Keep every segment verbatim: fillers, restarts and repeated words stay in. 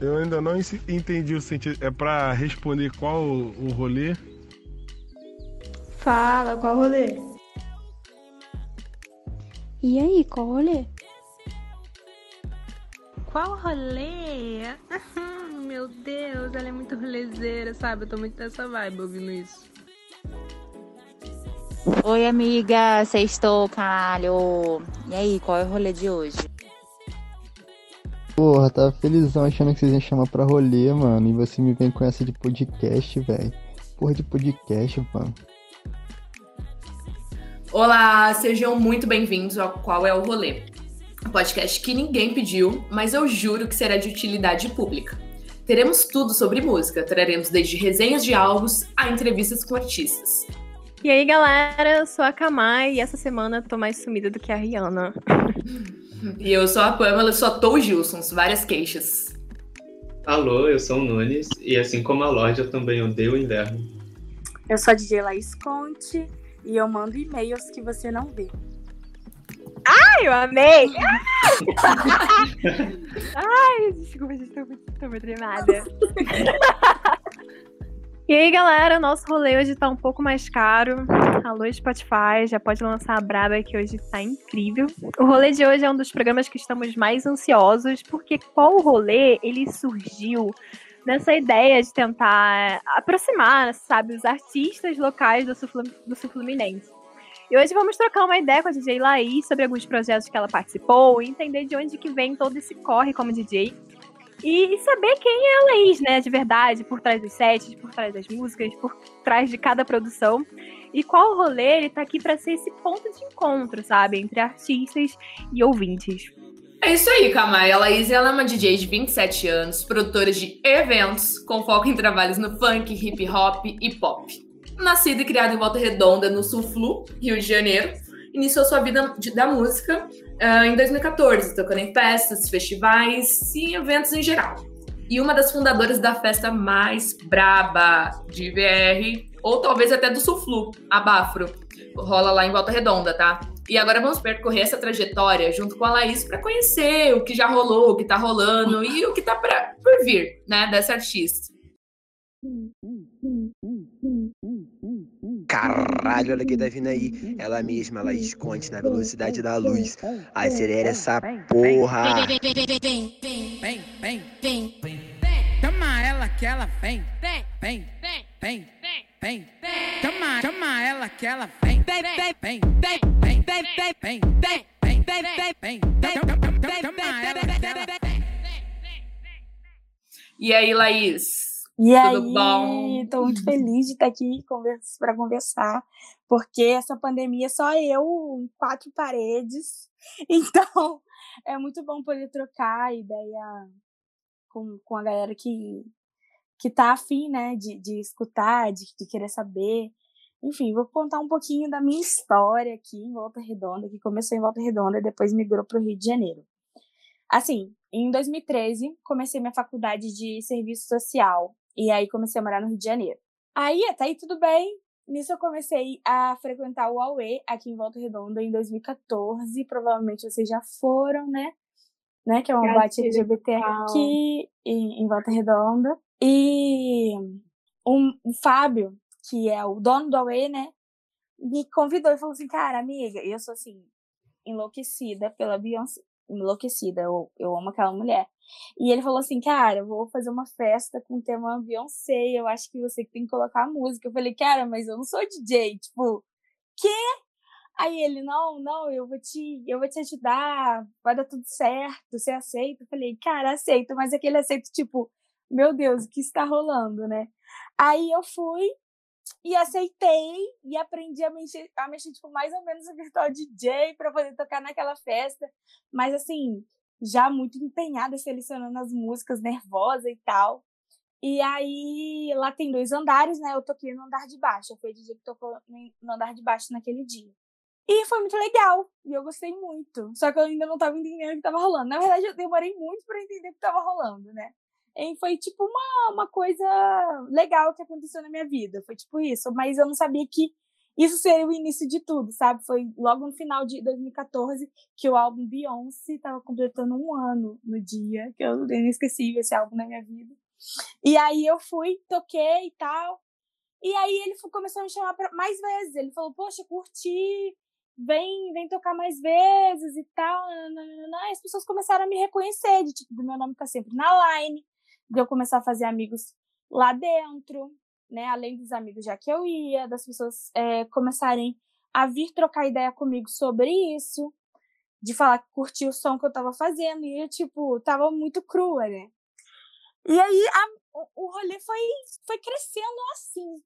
Eu ainda não entendi o sentido. É pra responder qual o, o rolê? Fala, qual rolê? E aí, qual rolê? Qual rolê? Meu Deus, ela é muito rolezeira, sabe? Eu tô muito nessa vibe ouvindo isso. Oi, amiga, sextou, caralho. E aí, qual é o rolê de hoje? Porra, tava felizão achando que vocês iam chamar pra rolê, mano. E você me vem com essa de podcast, velho. Porra de podcast, mano. Olá, sejam muito bem-vindos ao Qual é o Rolê? Um podcast que ninguém pediu, mas eu juro que será de utilidade pública. Teremos tudo sobre música, traremos desde resenhas de álbuns a entrevistas com artistas. E aí, galera, eu sou a Kamai e essa semana eu tô mais sumida do que a Rihanna. E eu sou a Pamela, só tô o Gilson, várias queixas. Alô, eu sou o Nunes e assim como a Lorde, eu também odeio o inverno. Eu sou a D J Laís Conte e eu mando e-mails que você não vê. Ai, eu amei! Ai, desculpa, gente, tô muito, tô muito animada. E aí, galera, nosso rolê hoje tá um pouco mais caro. Alô, Spotify, já pode lançar a Braba que hoje tá incrível. O rolê de hoje é um dos programas que estamos mais ansiosos, porque qual o rolê, ele surgiu nessa ideia de tentar aproximar, sabe, os artistas locais do Sul Fluminense. E hoje vamos trocar uma ideia com a D J Laís sobre alguns projetos que ela participou, entender de onde que vem todo esse corre como D J. E saber quem é a Laís, né, de verdade, por trás dos sets, por trás das músicas, por trás de cada produção. E qual o rolê, ele tá aqui pra ser esse ponto de encontro, sabe, entre artistas e ouvintes. É isso aí, Kamai. A Laís, ela é uma D J de vinte e sete anos, produtora de eventos, com foco em trabalhos no funk, hip hop e pop. Nascida e criada em Volta Redonda, no Sul Fluminense, Rio de Janeiro, iniciou sua vida de, da música uh, em dois mil e catorze, tocando em festas, festivais e eventos em geral. E uma das fundadoras da festa mais braba de V R, ou talvez até do Sul Flu, a Bafro. Rola lá em Volta Redonda, tá? E agora vamos percorrer essa trajetória junto com a Laís para conhecer o que já rolou, o que tá rolando e o que tá pra, por vir, né, dessa artista. Caralho, olha quem tá vindo aí. Ela mesma, ela esconde na velocidade da luz. Acelera essa porra. Vem, vem, vem, vem, vem, vem, vem. Chama ela que ela vem. Vem, vem, vem, vem, vem. Chama ela que ela vem. Vem, vem, vem, vem, vem, vem, vem, vem. Chama ela que ela vem. E aí, Laís? E Tudo aí, bom? Tô muito feliz de estar aqui conversa, para conversar, porque essa pandemia é só eu em quatro paredes, então é muito bom poder trocar ideia com, com a galera que, que tá afim, né, de, de escutar, de, de querer saber. Enfim, vou contar um pouquinho da minha história aqui em Volta Redonda, que começou em Volta Redonda e depois migrou para o Rio de Janeiro. Assim, em dois mil e treze, comecei minha faculdade de serviço social. E aí comecei a morar no Rio de Janeiro. Aí até aí tudo bem. Nisso eu comecei a frequentar o Auê aqui em Volta Redonda em dois mil e catorze. Provavelmente vocês já foram, né? né? Que é uma boate L G B T aqui em, em Volta Redonda. E um, o Fábio, que é o dono do Auê, né? Me convidou e falou assim, cara, amiga, eu sou assim, enlouquecida pela Beyoncé. Enlouquecida, eu, eu amo aquela mulher. E ele falou assim, cara, eu vou fazer uma festa com o tema Beyoncé, eu acho que você tem que colocar a música. Eu falei, cara, mas eu não sou D J, tipo, quê? Aí ele, não, não, eu vou te, eu vou te ajudar, vai dar tudo certo, você aceita? Eu falei, cara, aceito, mas aquele aceito, tipo, meu Deus, o que está rolando, né? Aí eu fui e aceitei e aprendi a mexer, a mexer tipo, mais ou menos o virtual D J para poder tocar naquela festa, mas assim... já muito empenhada, selecionando as músicas, nervosa e tal. E aí, lá tem dois andares, né? Eu toquei no andar de baixo. Eu fui a D J que tocou no andar de baixo naquele dia. E foi muito legal. E eu gostei muito. Só que eu ainda não tava entendendo o que tava rolando. Na verdade, eu demorei muito pra entender o que tava rolando, né? E foi, tipo, uma, uma coisa legal que aconteceu na minha vida. Foi, tipo, isso. Mas eu não sabia que Isso seria o início de tudo, sabe? Foi logo no final de dois mil e quatorze que o álbum Beyoncé estava completando um ano no dia, que eu nem esqueci esse álbum na minha vida. E aí eu fui, toquei e tal. E aí ele foi, começou a me chamar pra mais vezes. Ele falou, poxa, curti, vem, vem tocar mais vezes e tal. E as pessoas começaram a me reconhecer, de tipo, do meu nome tá sempre na line, de eu começar a fazer amigos lá dentro, né? Além dos amigos já que eu ia, das pessoas é, começarem a vir trocar ideia comigo sobre isso, de falar que curtia o som que eu tava fazendo, e eu, tipo, tava muito crua, né? E aí a, o, o rolê foi, foi crescendo assim,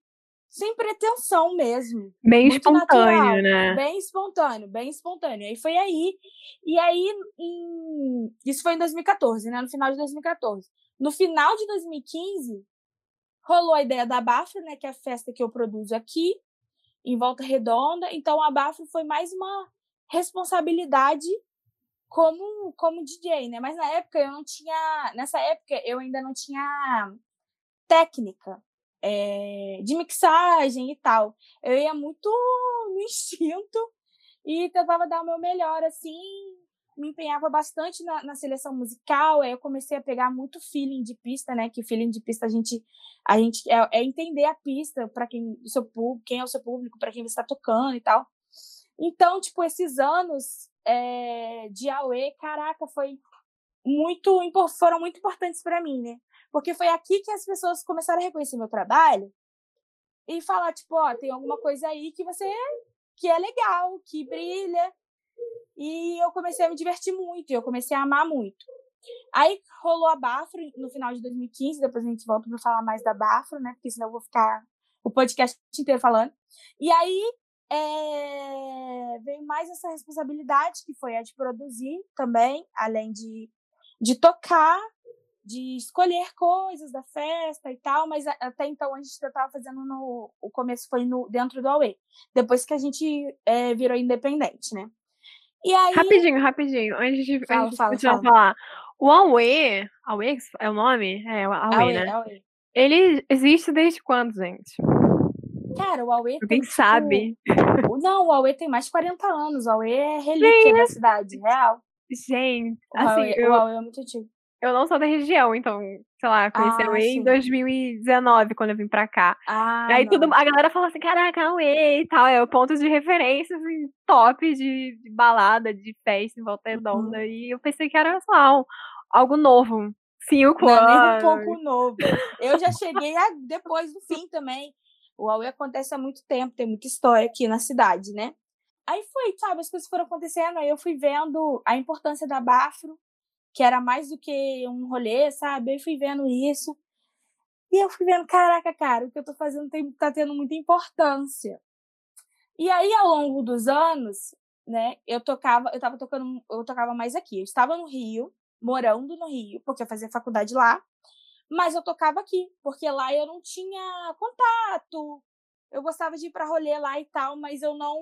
sem pretensão mesmo. Bem espontâneo, natural, né? Bem espontâneo, bem espontâneo. Aí foi aí, e aí, em, isso foi em dois mil e quatorze, né? No final de dois mil e quatorze. No final de dois mil e quinze, rolou a ideia da Bafro, né, que é a festa que eu produzo aqui, em Volta Redonda. Então, a Bafro foi mais uma responsabilidade como, como D J, né? Mas na época eu não tinha... Nessa época eu ainda não tinha técnica é, de mixagem e tal. Eu ia muito no instinto e tentava dar o meu melhor, assim... me empenhava bastante na, na seleção musical, aí eu comecei a pegar muito feeling de pista, né, que feeling de pista a gente, a gente é, é entender a pista, para quem, quem é o seu público, para quem você está tocando e tal. Então, tipo, esses anos é, de Auê, caraca, foi muito, foram muito importantes para mim, né, porque foi aqui que as pessoas começaram a reconhecer meu trabalho e falar, tipo, ó, tem alguma coisa aí que você, que é legal, que brilha. E eu comecei a me divertir muito, eu comecei a amar muito. Aí rolou a Bafro no final de dois mil e quinze, depois a gente volta para falar mais da Bafro, né? Porque senão eu vou ficar o podcast inteiro falando. E aí é... veio mais essa responsabilidade, que foi a de produzir também, além de, de tocar, de escolher coisas da festa e tal, mas até então a gente estava fazendo no... O começo foi no, dentro do Auê, depois que a gente é, virou independente, né? E aí... Rapidinho, rapidinho. Antes de fala, antes fala, fala. falar, o Auê, Auê é o nome? É, o Auê, Auê né? Auê. Ele existe desde quando, gente? Cara, o Auê Alguém tem... Quem sabe? Tipo... Não, o Auê tem mais de quarenta anos. O Auê é relíquia Sim. da cidade, real. Gente, o assim... Auê, eu... O Auê é muito antigo. Eu não sou da região, então, sei lá, conheci ah, o Auê em dois mil e dezenove, quando eu vim pra cá. Ah, aí tudo, a galera fala assim, caraca, Auê e tal, é o ponto de referência, assim, top de, de balada, de festa em Volta Redonda. Uhum. E eu pensei que era, sei lá, algo novo. Cinco não, anos. Nem um pouco novo. Eu já cheguei a, depois do fim também. O Auê acontece há muito tempo, tem muita história aqui na cidade, né? Aí foi, sabe, as coisas foram acontecendo, aí eu fui vendo a importância da Bafro, que era mais do que um rolê, sabe? Eu fui vendo isso. E eu fui vendo, caraca, cara, o que eu tô fazendo tem, tá tendo muita importância. E aí, ao longo dos anos, né, eu tocava, eu tava tocando, eu tocava mais aqui. Eu estava no Rio, morando no Rio, porque eu fazia faculdade lá, mas eu tocava aqui, porque lá eu não tinha contato. Eu gostava de ir pra rolê lá e tal, mas eu não,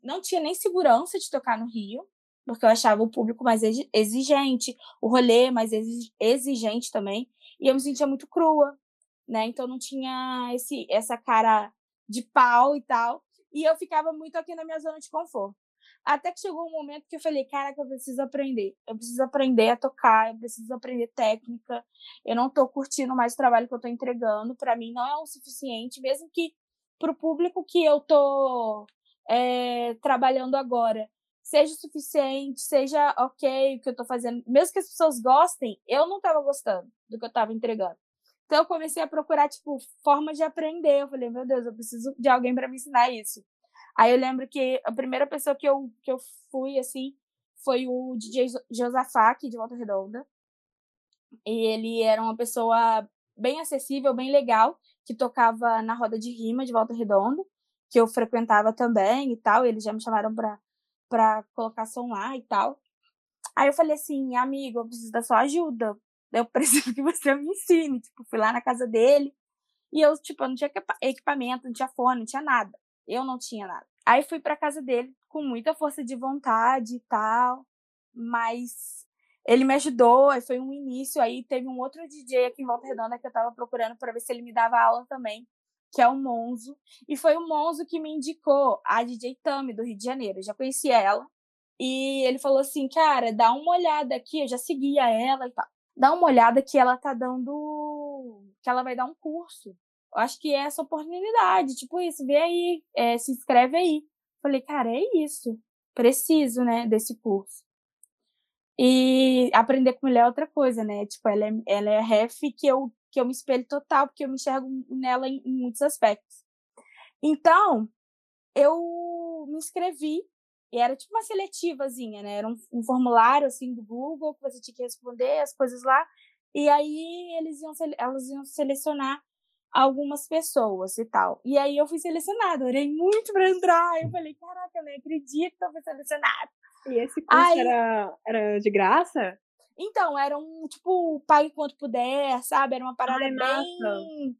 não tinha nem segurança de tocar no Rio, porque eu achava o público mais exigente, o rolê mais exigente também, e eu me sentia muito crua, né? Então não tinha esse, essa cara de pau e tal, e eu ficava muito aqui na minha zona de conforto. Até que chegou um momento que eu falei, caraca, eu preciso aprender, eu preciso aprender a tocar, eu preciso aprender técnica, eu não tô curtindo mais o trabalho que eu tô entregando, para mim não é o suficiente, mesmo que pro público que eu tô é, trabalhando agora, seja o suficiente, seja ok o que eu tô fazendo. Mesmo que as pessoas gostem, eu não tava gostando do que eu tava entregando. Então eu comecei a procurar, tipo, formas de aprender. Eu falei, meu Deus, eu preciso de alguém para me ensinar isso. Aí eu lembro que a primeira pessoa que eu, que eu fui, assim, foi o D J Josafá, aqui de Volta Redonda. E ele era uma pessoa bem acessível, bem legal, que tocava na roda de rima de Volta Redonda, que eu frequentava também e tal. Eles já me chamaram pra para colocar som lá e tal. Aí eu falei assim, amigo, eu preciso da sua ajuda, eu preciso que você me ensine. Tipo, fui lá na casa dele, e eu, tipo, eu não tinha equipamento, não tinha fone, não tinha nada, eu não tinha nada. Aí fui pra casa dele com muita força de vontade e tal, mas ele me ajudou, aí foi um início. Aí teve um outro D J aqui em Volta Redonda que eu tava procurando para ver se ele me dava aula também, que é o Monzo, e foi o Monzo que me indicou a D J Tâmy, do Rio de Janeiro. Eu já conhecia ela, e ele falou assim, cara, dá uma olhada aqui, eu já seguia ela e tal, dá uma olhada que ela tá dando, que ela vai dar um curso, eu acho que é essa oportunidade, tipo isso, vê aí, é, se inscreve aí. Falei, cara, é isso, preciso, né, desse curso. E aprender com mulher é outra coisa, né? Tipo, ela é, ela é a ref que eu, que eu me espelho total, porque eu me enxergo nela em, em muitos aspectos. Então, eu me inscrevi, e era tipo uma seletivazinha, né? Era um, um formulário, assim, do Google, que você tinha que responder as coisas lá, e aí eles iam, elas iam selecionar algumas pessoas e tal. E aí eu fui selecionada, orei muito pra entrar, eu falei, caraca, eu nem acredito que eu fui selecionada. E esse curso aí, era, era de graça? Então, era um, tipo, pague quanto puder, sabe? Era uma parada Ai, bem,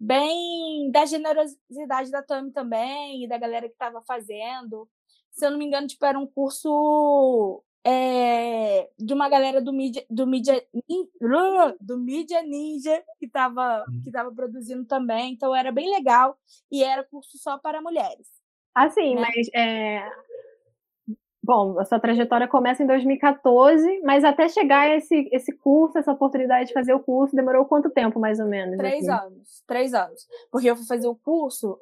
bem da generosidade da Tâmy também, e da galera que tava fazendo. Se eu não me engano, tipo, era um curso é, de uma galera do Mídia, do Mídia, do Mídia Ninja que tava, que tava produzindo também. Então, era bem legal. E era curso só para mulheres. Ah, sim, né? Mas... É... Bom, a sua trajetória começa em dois mil e quatorze, mas até chegar a esse, esse curso, essa oportunidade de fazer o curso, demorou quanto tempo, mais ou menos? Três assim? anos, três anos. Porque eu fui fazer o curso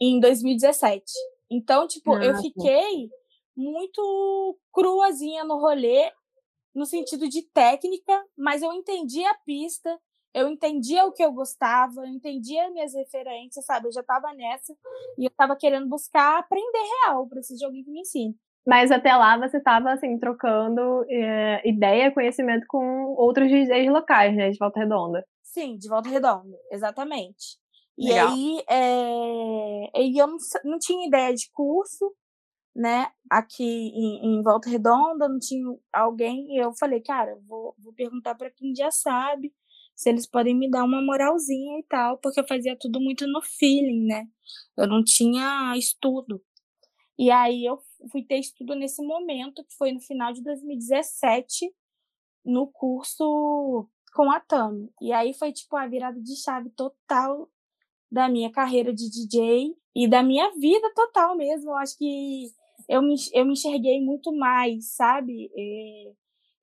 em dois mil e dezessete. Então, tipo, ah, eu sim. fiquei muito cruazinha no rolê, no sentido de técnica, mas eu entendi a pista, eu entendia o que eu gostava, eu entendia minhas referências, sabe? Eu já tava nessa e eu tava querendo buscar aprender real, preciso de alguém que me ensine. Mas até lá você estava, assim, trocando é, ideia, conhecimento com outros D Js locais, né? De Volta Redonda. Sim, de Volta Redonda, exatamente. Legal. E aí, é, eu não, não tinha ideia de curso, né? Aqui em, em Volta Redonda, não tinha alguém. E eu falei, cara, vou, vou perguntar para quem já sabe, se eles podem me dar uma moralzinha e tal. Porque eu fazia tudo muito no feeling, né? Eu não tinha estudo. E aí eu fui ter estudo nesse momento, que foi no final de dois mil e dezessete, no curso com a Tâmy. E aí foi tipo a virada de chave total da minha carreira de D J e da minha vida total mesmo. Eu acho que eu me, eu me enxerguei muito mais, sabe?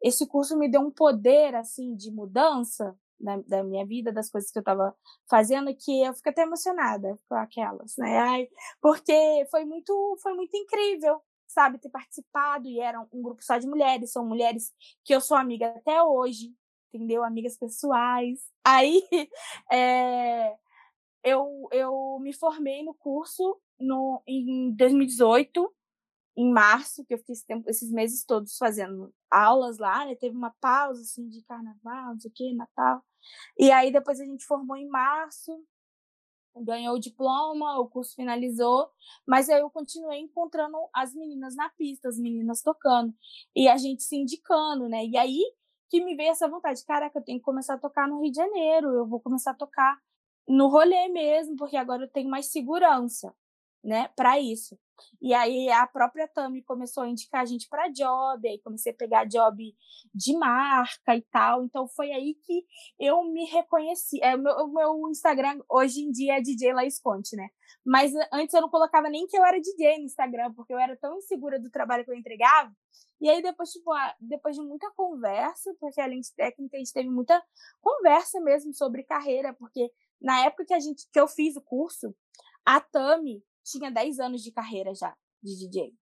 Esse curso me deu um poder, assim, de mudança da, da minha vida, das coisas que eu estava fazendo, que eu fico até emocionada com aquelas, né? Ai, porque foi muito, foi muito incrível, sabe? Ter participado, e era um grupo só de mulheres, são mulheres que eu sou amiga até hoje, entendeu? Amigas pessoais. Aí, é, eu, eu me formei no curso no, em dois mil e dezoito, em março, que eu fiquei esse tempo, esses meses todos fazendo aulas lá, né? Teve uma pausa, assim, de carnaval, não sei o quê, Natal. E aí depois a gente formou em março, ganhou o diploma, o curso finalizou, mas aí eu continuei encontrando as meninas na pista, as meninas tocando, e a gente se indicando, né? E aí que me veio essa vontade, caraca, eu tenho que começar a tocar no Rio de Janeiro, eu vou começar a tocar no rolê mesmo, porque agora eu tenho mais segurança, né, para isso. E aí a própria Tâmy começou a indicar a gente para job, aí comecei a pegar job de marca e tal, então foi aí que eu me reconheci. É, o meu, meu Instagram hoje em dia é D J Laís Conte, né? Mas antes eu não colocava nem que eu era D J no Instagram, porque eu era tão insegura do trabalho que eu entregava. E aí depois, tipo, depois de muita conversa, porque além de técnica a gente teve muita conversa mesmo sobre carreira, porque na época que, a gente, que eu fiz o curso, a Tâmy tinha dez anos de carreira já, de D J.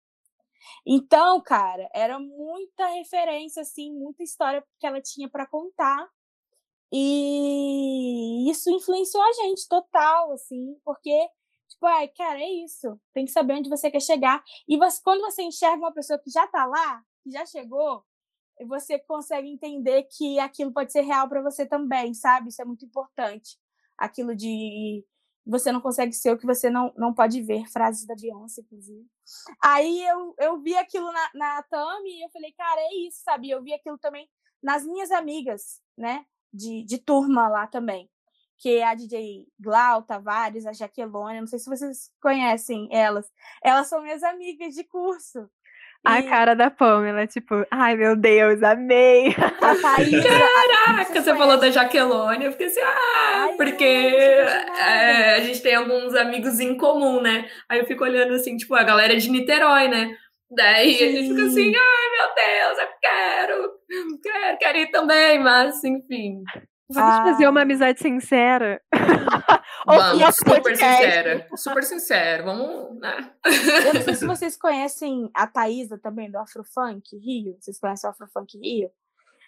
Então, cara, era muita referência, assim, muita história que ela tinha para contar. E isso influenciou a gente total, assim, porque, tipo, ai, cara, é isso. Tem que saber onde você quer chegar. E você, quando você enxerga uma pessoa que já tá lá, que já chegou, você consegue entender que aquilo pode ser real para você também, sabe? Isso é muito importante. Aquilo de... Você não consegue ser o que você não, não pode ver. Frases da Beyoncé, inclusive. Aí eu, eu vi aquilo na, na Tâmy e eu falei, cara, é isso, sabe? Eu vi aquilo também nas minhas amigas, né? De, de turma lá também. Que é a D J Glau, Tavares, a Jaqueline. Não sei se vocês conhecem elas. Elas são minhas amigas de curso. A cara da Pamela, tipo, ai meu Deus, amei! A Thaís, caraca, a... você falou da Jaqueline, eu fiquei assim, ah, ai, porque é, a gente tem alguns amigos em comum, né? Aí eu fico olhando assim, tipo, a galera de Niterói, né? Daí sim, a gente fica assim, ai meu Deus, eu quero, quero, quero ir também, mas enfim. Vamos ah. fazer uma amizade sincera. Vamos, super sincera. Super sincera. Vamos, né? Eu não sei se vocês conhecem a Thaísa também, do Afrofunk Rio. Vocês conhecem o Afrofunk Rio?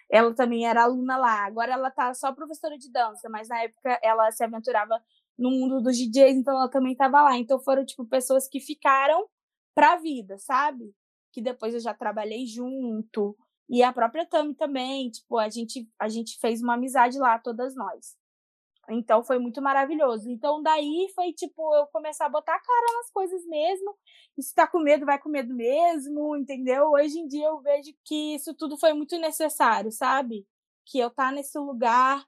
Ela também era aluna lá. Agora ela tá só professora de dança, mas na época ela se aventurava no mundo dos D Js, então ela também tava lá. Então foram, tipo, pessoas que ficaram pra vida, sabe? Que depois eu já trabalhei junto. E a própria Tâmy também, tipo, a gente, a gente fez uma amizade lá, todas nós. Então, foi muito maravilhoso. Então, daí foi, tipo, eu começar a botar a cara nas coisas mesmo. E se tá com medo, vai com medo mesmo, entendeu? Hoje em dia eu vejo que isso tudo foi muito necessário, sabe? Que eu tá nesse lugar...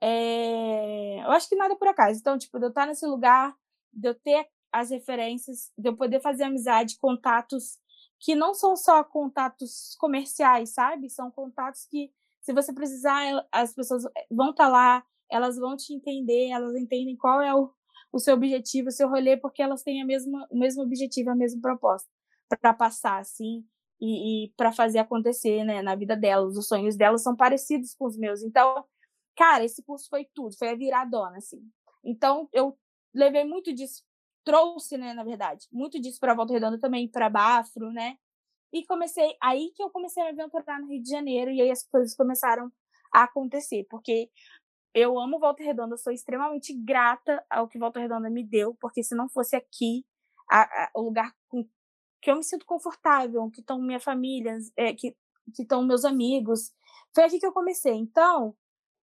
É... Eu acho que nada por acaso. Então, tipo, de eu tá nesse lugar, de eu ter as referências, de eu poder fazer amizade, contatos... que não são só contatos comerciais, sabe? São contatos que, se você precisar, as pessoas vão estar lá, elas vão te entender, elas entendem qual é o, o seu objetivo, o seu rolê, porque elas têm a mesma, o mesmo objetivo, a mesma proposta para passar, assim, e, e para fazer acontecer, né, na vida delas. Os sonhos delas são parecidos com os meus. Então, cara, esse curso foi tudo, foi a viradona, assim. Então, eu levei muito disso, trouxe, né, na verdade, muito disso para Volta Redonda também, para Bafro, né, e comecei, aí que eu comecei a me aventurar no Rio de Janeiro, e aí as coisas começaram a acontecer, porque eu amo Volta Redonda, sou extremamente grata ao que Volta Redonda me deu, porque se não fosse aqui, a, a, o lugar com, que eu me sinto confortável, que estão minha família, é, que estão meus amigos, foi aqui que eu comecei, então,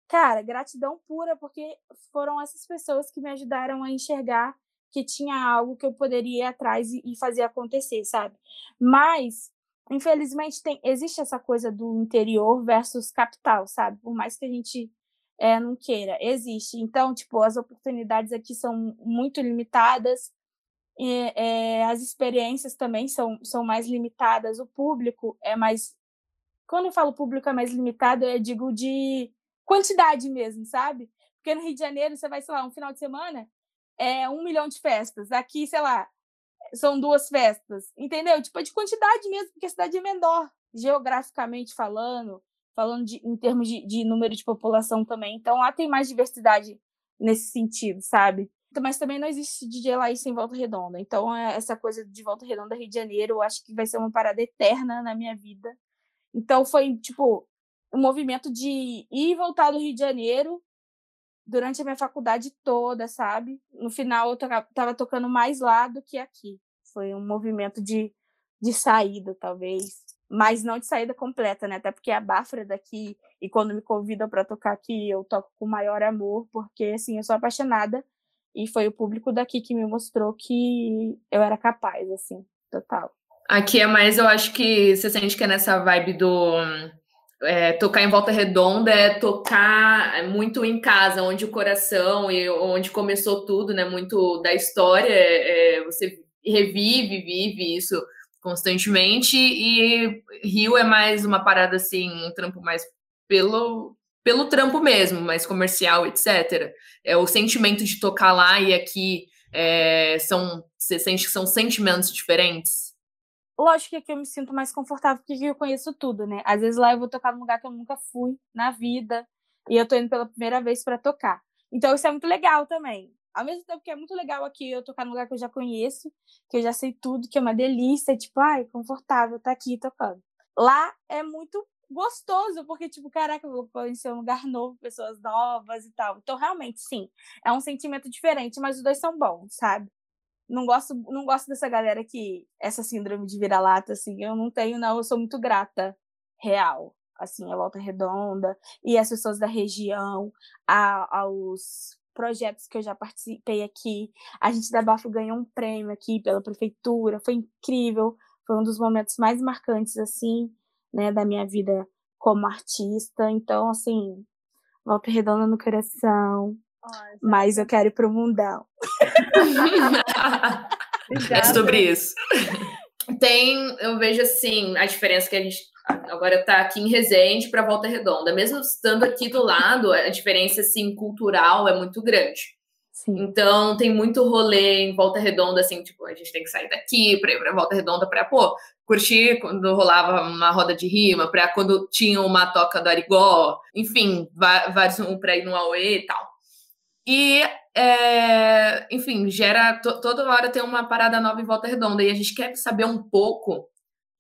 cara, gratidão pura, porque foram essas pessoas que me ajudaram a enxergar que tinha algo que eu poderia ir atrás e fazer acontecer, sabe? Mas, infelizmente, tem, existe essa coisa do interior versus capital, sabe? Por mais que a gente é, não queira, existe. Então, tipo, as oportunidades aqui são muito limitadas, é, é, as experiências também são, são mais limitadas, o público é mais... Quando eu falo público é mais limitado, eu digo de quantidade mesmo, sabe? Porque no Rio de Janeiro, você vai, sei lá, um final de semana... É um milhão de festas. Aqui, sei lá, são duas festas. Entendeu? Tipo, é de quantidade mesmo, porque a cidade é menor, geograficamente falando, falando de, em termos de, de número de população também. Então, lá tem mais diversidade nesse sentido, sabe? Mas também não existe D J Laís sem Volta Redonda. Então, essa coisa de Volta Redonda, Rio de Janeiro, eu acho que vai ser uma parada eterna na minha vida. Então, foi, tipo, um movimento de ir e voltar do Rio de Janeiro durante a minha faculdade toda, sabe? No final, eu tava tocando mais lá do que aqui. Foi um movimento de, de saída, talvez. Mas não de saída completa, né? Até porque a Bafra é daqui, e quando me convidam para tocar aqui, eu toco com maior amor, porque, assim, eu sou apaixonada. E foi o público daqui que me mostrou que eu era capaz, assim, total. Aqui é mais, eu acho que você sente que é nessa vibe do... É, tocar em Volta Redonda é tocar muito em casa, onde o coração e onde começou tudo, né? Muito da história, é, você revive, vive isso constantemente. E Rio é mais uma parada assim, um trampo mais pelo, pelo trampo mesmo, mais comercial, etcétera. É o sentimento de tocar lá e aqui, é, são, você sente que são sentimentos diferentes. Lógico que aqui eu me sinto mais confortável, porque aqui eu conheço tudo, né? Às vezes lá eu vou tocar num lugar que eu nunca fui na vida, e eu tô indo pela primeira vez pra tocar. Então isso é muito legal também. Ao mesmo tempo que é muito legal aqui eu tocar num lugar que eu já conheço, que eu já sei tudo, que é uma delícia, tipo, ai, confortável, tá aqui tocando. Lá é muito gostoso, porque, tipo, caraca, eu vou conhecer um lugar novo, pessoas novas e tal. Então, realmente, sim, é um sentimento diferente, mas os dois são bons, sabe? Não gosto, não gosto dessa galera que... Essa síndrome de vira-lata, assim, eu não tenho, não. Eu sou muito grata, real. Assim, a Volta Redonda e as pessoas da região, a, aos projetos que eu já participei aqui. A gente da Bafo ganhou um prêmio aqui pela prefeitura. Foi incrível. Foi um dos momentos mais marcantes, assim, né, da minha vida como artista. Então, assim, Volta Redonda no coração. Nossa. Mas eu quero ir pro mundão. É sobre isso. tem, eu vejo assim, a diferença que a gente agora está aqui em Resende para Volta Redonda. Mesmo estando aqui do lado, a diferença assim, cultural é muito grande. Sim. Então, tem muito rolê em Volta Redonda, assim, tipo, a gente tem que sair daqui pra ir pra Volta Redonda pra, pô, curtir quando rolava uma roda de rima, pra quando tinha uma toca do Arigó, enfim, vários pra ir no Auê e tal. E, é, enfim, gera, to, toda hora tem uma parada nova em Volta Redonda, e a gente quer saber um pouco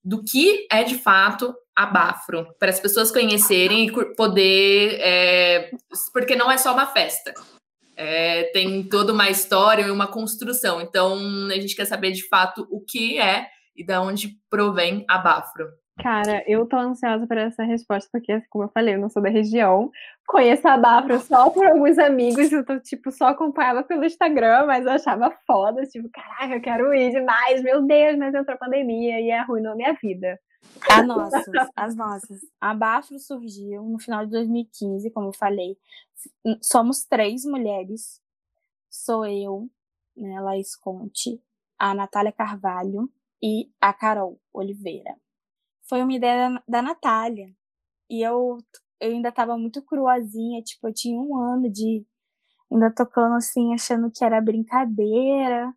do que é, de fato, a Bafro, para as pessoas conhecerem e poder, é, porque não é só uma festa. É, tem toda uma história e uma construção. Então, a gente quer saber, de fato, o que é e de onde provém a Bafro. Cara, eu tô ansiosa por essa resposta, porque, como eu falei, eu não sou da região. Conheço a Bafro só por alguns amigos. Eu tô, tipo, só acompanhava pelo Instagram, mas eu achava foda. Tipo, caraca, eu quero ir demais. Meu Deus, mas entrou a pandemia e arruinou a minha vida. A nossa, as nossas. A Bafro surgiu no final de dois mil e quinze, como eu falei. Somos três mulheres. Sou eu, né, Laís Conte, a Natália Carvalho e a Carol Oliveira. Foi uma ideia da, da Natália. E eu, eu ainda tava muito cruazinha, tipo, eu tinha um ano de... Ainda tocando assim, achando que era brincadeira.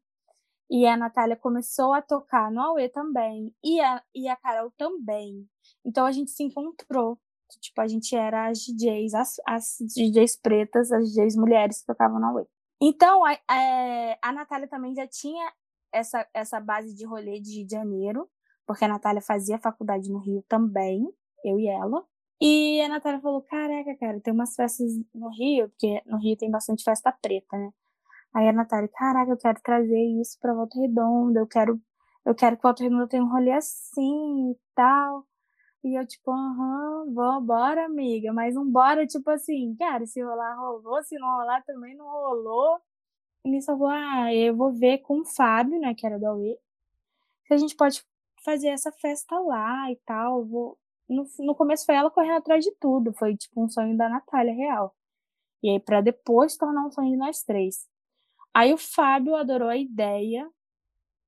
E a Natália começou a tocar no Auê também. E a, e a Carol também. Então a gente se encontrou. Tipo, a gente era as D Js, as, as D Js pretas, as D Js mulheres que tocavam na Auê. Então, a, a, a Natália também já tinha essa, essa base de rolê de Rio de Janeiro, porque a Natália fazia faculdade no Rio também, eu e ela. E a Natália falou, caraca, cara, tem umas festas no Rio, porque no Rio tem bastante festa preta, né? Aí a Natália, caraca, eu quero trazer isso pra Volta Redonda, eu quero, eu quero que Volta Redonda tenha um rolê assim e tal. E eu, tipo, aham, uhum, bora, amiga. Mas não bora, tipo assim, cara, se rolar, rolou. Se não rolar, também não rolou. E nisso eu vou, ah, eu vou ver com o Fábio, né, que era do Auê, se a gente pode fazer essa festa lá e tal. Vou... No, no começo foi ela correndo atrás de tudo. Foi, tipo, um sonho da Natália, real. E aí, pra depois tornar um sonho de nós três. Aí o Fábio adorou a ideia.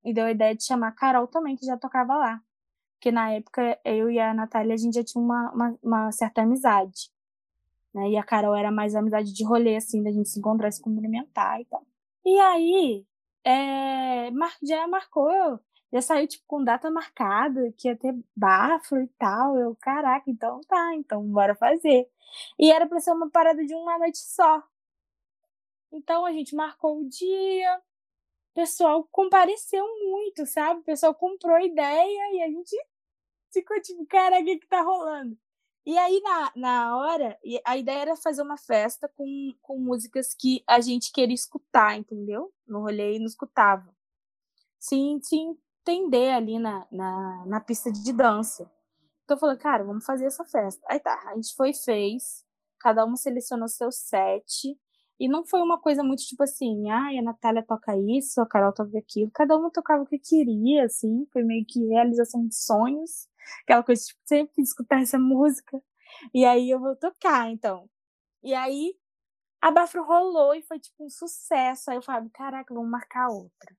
E deu a ideia de chamar a Carol também, que já tocava lá. Porque na época, eu e a Natália, a gente já tinha uma, uma, uma certa amizade. Né? E a Carol era mais amizade de rolê, assim, da gente se encontrar, se cumprimentar e tal. E aí, é, já marcou, já saiu, tipo, com data marcada, que ia ter Bafro e tal. Eu, caraca, então tá, então bora fazer. E era pra ser uma parada de uma noite só. Então a gente marcou o dia... O pessoal compareceu muito, sabe? O pessoal comprou a ideia e a gente ficou tipo, caraca, o que tá rolando? E aí, na, na hora, a ideia era fazer uma festa com, com músicas que a gente queria escutar, entendeu? No rolê e não escutava. Se, se entender ali na, na, na pista de dança. Então eu falei, cara, vamos fazer essa festa. Aí tá, a gente foi e fez, cada uma selecionou seu set. E não foi uma coisa muito tipo assim, ai, a Natália toca isso, a Carol toca aquilo. Cada uma tocava o que queria, assim. Foi meio que realização de sonhos. Aquela coisa, tipo, sempre que escutar essa música. E aí eu vou tocar, então. E aí a Bafro rolou e foi tipo um sucesso. Aí eu falei, caraca, vamos marcar outra.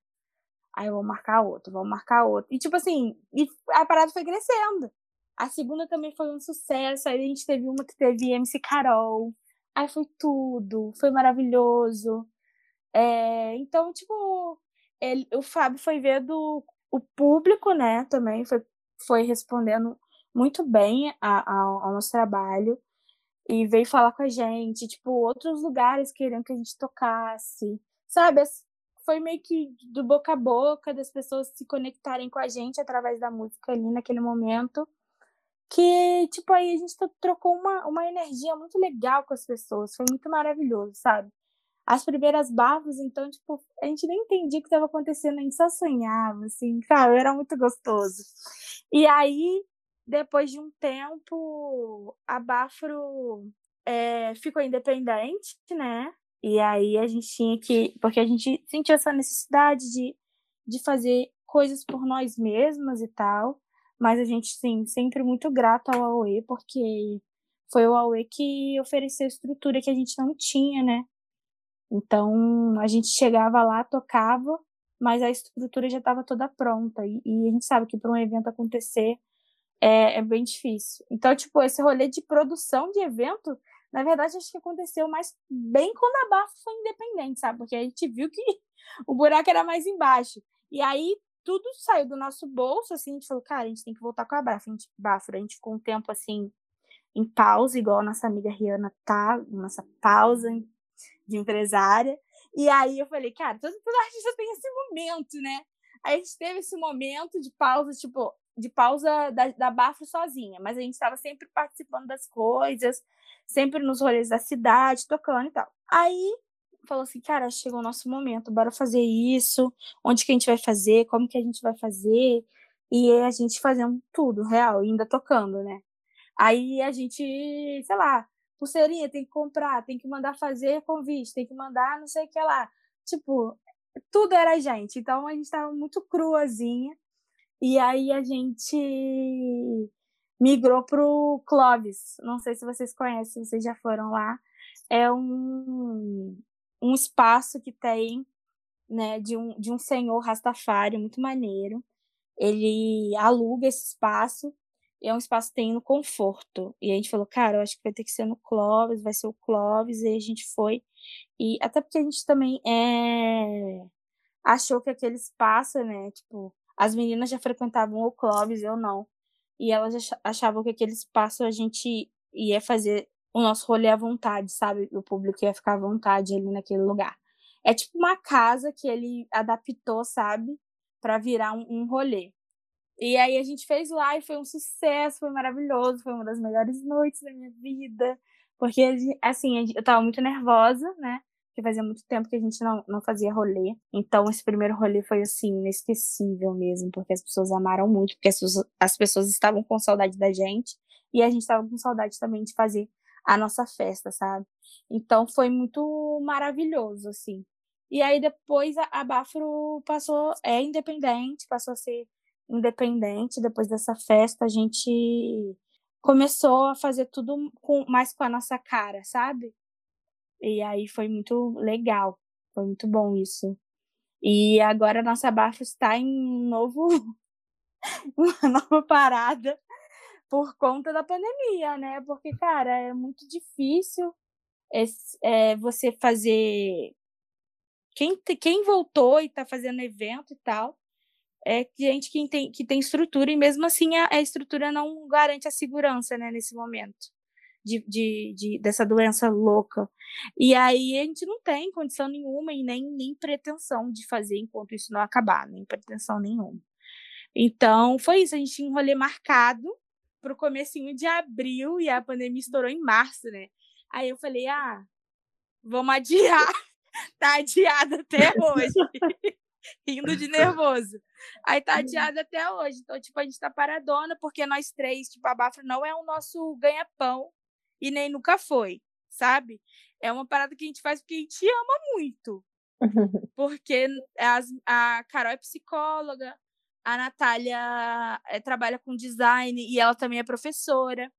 Aí eu vou marcar outra, vamos marcar outra. E tipo assim, e a parada foi crescendo. A segunda também foi um sucesso. Aí a gente teve uma que teve M C Carol. Aí foi tudo, foi maravilhoso. É, então, tipo, ele, o Fábio foi vendo o público, né, também, foi, foi respondendo muito bem a, a, ao nosso trabalho e veio falar com a gente, tipo, outros lugares queriam que a gente tocasse, sabe? Foi meio que do boca a boca, das pessoas se conectarem com a gente através da música ali naquele momento. Que, tipo, aí a gente trocou uma, uma energia muito legal com as pessoas. Foi muito maravilhoso, sabe? As primeiras Bafros, então, tipo, a gente nem entendia o que estava acontecendo. A gente só sonhava, assim, sabe? Era muito gostoso. E aí, depois de um tempo, a Bafro é, ficou independente, né? E aí a gente tinha que... Porque a gente sentiu essa necessidade de, de fazer coisas por nós mesmas e tal. Mas a gente, sim, sempre muito grata ao Auê, porque foi o Auê que ofereceu estrutura que a gente não tinha, né? Então, a gente chegava lá, tocava, mas a estrutura já estava toda pronta, e, e a gente sabe que para um evento acontecer é, é bem difícil. Então, tipo, esse rolê de produção de evento, na verdade, acho que aconteceu mais bem quando a Bafro foi independente, sabe? Porque a gente viu que o buraco era mais embaixo. E aí, tudo saiu do nosso bolso, assim, a gente falou, cara, a gente tem que voltar com a Bafro. A gente, Bafro, a gente ficou um tempo, assim, em pausa, igual a nossa amiga Rihanna tá, nossa pausa de empresária. E aí eu falei, cara, todo, todo artista tem esse momento, né? Aí a gente teve esse momento de pausa, tipo, de pausa da, da Bafro sozinha, mas a gente estava sempre participando das coisas, sempre nos rolês da cidade, tocando e tal. Aí falou assim, cara, chegou o nosso momento, bora fazer isso, onde que a gente vai fazer, como que a gente vai fazer, e a gente fazendo tudo, real, ainda tocando, né? Aí a gente, sei lá, pulseirinha, tem que comprar, tem que mandar fazer convite, tem que mandar não sei o que lá. Tipo, tudo era a gente. Então, a gente estava muito cruazinha. E aí, a gente migrou pro Clóvis. Não sei se vocês conhecem, vocês já foram lá. É um, um espaço que tem, né, de um, de um senhor rastafário, muito maneiro. Ele aluga esse espaço. E é um espaço que tem no Conforto. E a gente falou, cara, eu acho que vai ter que ser no Clóvis, vai ser o Clóvis. E aí a gente foi. E até porque a gente também é... achou que aquele espaço, né? Tipo, as meninas já frequentavam o Clóvis, eu não. E elas achavam que aquele espaço a gente ia fazer o nosso rolê à vontade, sabe? O público ia ficar à vontade ali naquele lugar. É tipo uma casa que ele adaptou, sabe? Pra virar um, um rolê. E aí a gente fez lá e foi um sucesso, foi maravilhoso, foi uma das melhores noites da minha vida, porque, assim, eu tava muito nervosa, né, porque fazia muito tempo que a gente não, não fazia rolê, então esse primeiro rolê foi, assim, inesquecível mesmo, porque as pessoas amaram muito, porque as pessoas, as pessoas estavam com saudade da gente, e a gente tava com saudade também de fazer a nossa festa, sabe? Então foi muito maravilhoso, assim. E aí depois a Bafro passou, é independente, passou a ser independente. Depois dessa festa, a gente começou a fazer tudo com, mais com a nossa cara, sabe? E aí foi muito legal, foi muito bom isso. E agora a nossa Bafro está em um novo, uma nova parada por conta da pandemia, né? Porque, cara, é muito difícil esse, é, você fazer... Quem, quem voltou e está fazendo evento e tal, é gente que tem, que tem estrutura, e mesmo assim a, a estrutura não garante a segurança, né, nesse momento de, de, de, dessa doença louca. E aí a gente não tem condição nenhuma e nem, nem pretensão de fazer enquanto isso não acabar, nem pretensão nenhuma. Então foi isso, a gente tinha um rolê marcado pro comecinho de abril e a pandemia estourou em março, né? Aí eu falei, ah, vamos adiar. Tá adiado até hoje. Rindo de nervoso. Aí tá adiado até hoje. Então, tipo, a gente tá paradona, porque nós três, tipo, a Bafro não é o nosso ganha-pão e nem nunca foi, sabe? É uma parada que a gente faz porque a gente ama muito. Porque as, a Carol é psicóloga, a Natália é, trabalha com design e ela também é professora,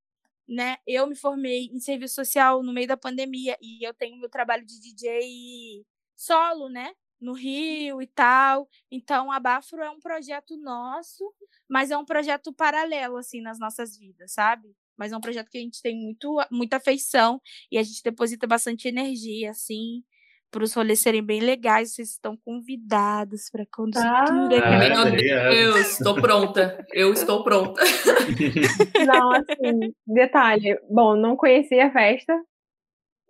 né? Eu me formei em serviço social no meio da pandemia e eu tenho meu trabalho de D J solo, né? No Rio e tal. Então, a Bafro é um projeto nosso, mas é um projeto paralelo, assim, nas nossas vidas, sabe? Mas é um projeto que a gente tem muito, muita afeição e a gente deposita bastante energia, assim, para os rolês serem bem legais. Vocês estão convidados para conduzir ah, tudo. É meu Deus, eu estou pronta. Eu estou pronta. Não, assim, detalhe. Bom, não conhecia a festa.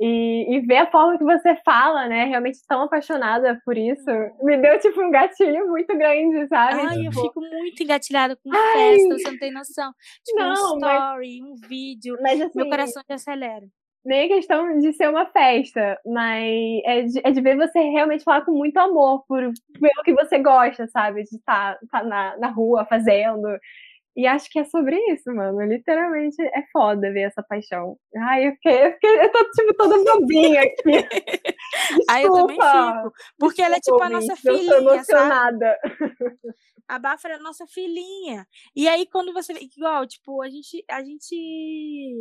E, e ver a forma que você fala, né? Realmente tão apaixonada por isso. Me deu, tipo, um gatilho muito grande, sabe? Ai, tipo... eu fico muito engatilhada com Ai. festa, você não tem noção. Tipo, não, um story, mas... um vídeo. Mas, assim, meu coração te acelera. Nem questão de ser uma festa, mas é de, é de ver você realmente falar com muito amor por, pelo que você gosta, sabe? De estar tá, tá na, na rua fazendo... E acho que é sobre isso, mano. Literalmente é foda ver essa paixão. Ai, eu fiquei... Eu, fiquei, eu tô, tipo, toda bobinha aqui. Desculpa. Ai, eu também fico. Porque desculpa, ela é, tipo, a nossa filhinha, eu tô emocionada, sabe? A Bafra é a nossa filhinha. E aí, quando você... Igual, tipo, a gente... A gente...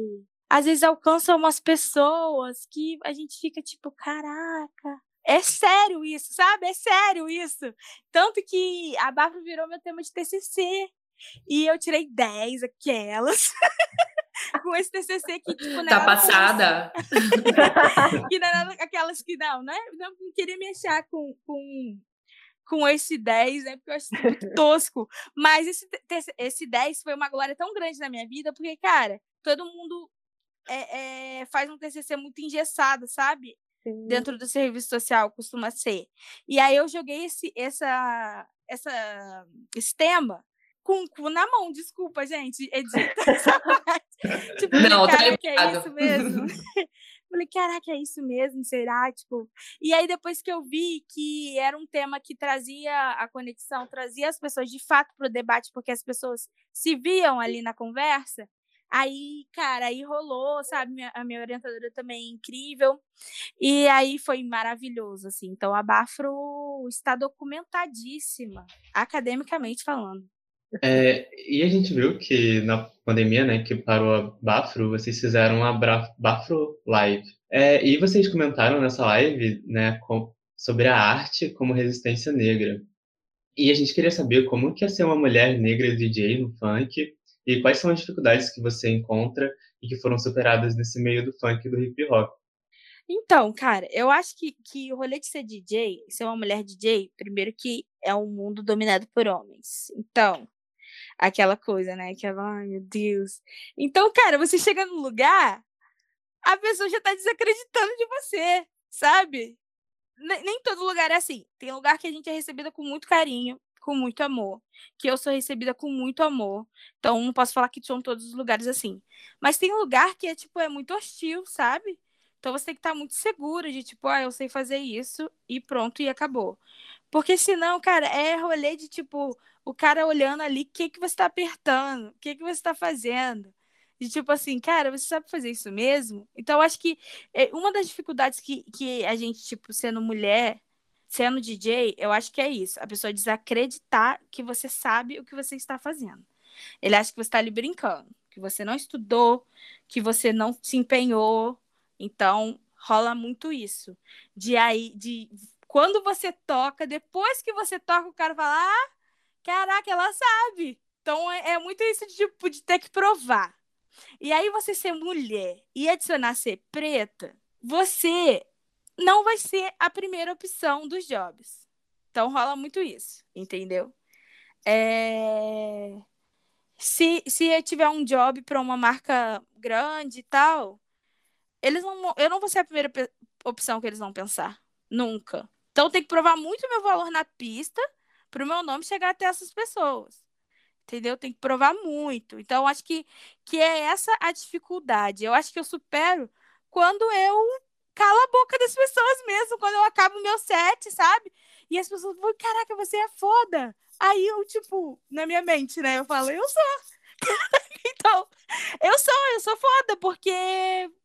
Às vezes alcança umas pessoas que a gente fica, tipo, caraca... É sério isso, sabe? É sério isso. Tanto que a Bafro virou meu tema de T C C. E eu tirei dez aquelas. Com esse T C C que, tipo... Tá passada? Que não era aquelas que não, né? Não queria me achar com... com... com esse dez, né, porque eu acho muito tosco, mas esse, esse dez foi uma glória tão grande na minha vida, porque, cara, todo mundo é, é, faz um T C C muito engessado, sabe? Sim. Dentro do serviço social, costuma ser. E aí eu joguei esse, essa, essa, esse tema com o cu na mão, desculpa, gente, edita essa parte. Tipo, não, cara, tá que é isso mesmo? Falei, caraca, é isso mesmo? Será? Tipo... E aí, depois que eu vi que era um tema que trazia a conexão, trazia as pessoas de fato para o debate, porque as pessoas se viam ali na conversa, aí, cara, aí rolou, sabe? Minha, a minha orientadora também é incrível. E aí foi maravilhoso, assim. Então, a Bafro está documentadíssima, academicamente falando. É, e a gente viu que na pandemia, né, que parou a Bafro, vocês fizeram a Bafro Live. É, e vocês comentaram nessa live, né, com, sobre a arte como resistência negra. E a gente queria saber como que é ser uma mulher negra D J no funk e quais são as dificuldades que você encontra e que foram superadas nesse meio do funk e do hip hop. Então, cara, eu acho que, que o rolê de ser D J, ser uma mulher D J, primeiro que é um mundo dominado por homens. Então... Aquela coisa, né? Aquela, ai, meu Deus. Então, cara, você chega num lugar, a pessoa já tá desacreditando de você, sabe? N- nem todo lugar é assim. Tem lugar que a gente é recebida com muito carinho, com muito amor. Que eu sou recebida com muito amor. Então, não posso falar que são todos os lugares assim. Mas tem lugar que é, tipo, é muito hostil, sabe? Então, você tem que estar muito segura de, tipo, ah, eu sei fazer isso e pronto, e acabou. Porque senão, cara, é rolê de, tipo... O cara olhando ali, o que, que você tá apertando? O que, que você tá fazendo? E tipo assim, cara, você sabe fazer isso mesmo? Então, acho que uma das dificuldades que, que a gente, tipo, sendo mulher, sendo D J, eu acho que é isso. A pessoa desacreditar que você sabe o que você está fazendo. Ele acha que você tá ali brincando, que você não estudou, que você não se empenhou. Então, rola muito isso. De aí, de quando você toca, depois que você toca, o cara fala... Ah, caraca, ela sabe. Então, é, é muito isso de, tipo, de ter que provar. E aí, você ser mulher e adicionar ser preta, você não vai ser a primeira opção dos jobs. Então, rola muito isso, entendeu? É... Se, se eu tiver um job para uma marca grande e tal, eles não, eu não vou ser a primeira opção que eles vão pensar. Nunca. Então, tem que provar muito meu valor na pista para o meu nome chegar até essas pessoas, entendeu? Tem que provar muito. Então, acho que, que é essa a dificuldade. Eu acho que eu supero quando eu calo a boca das pessoas mesmo, quando eu acabo o meu set, sabe? E as pessoas falam, caraca, você é foda. Aí eu, tipo, na minha mente, né? Eu falo, eu sou. Então, eu sou, eu sou foda, porque...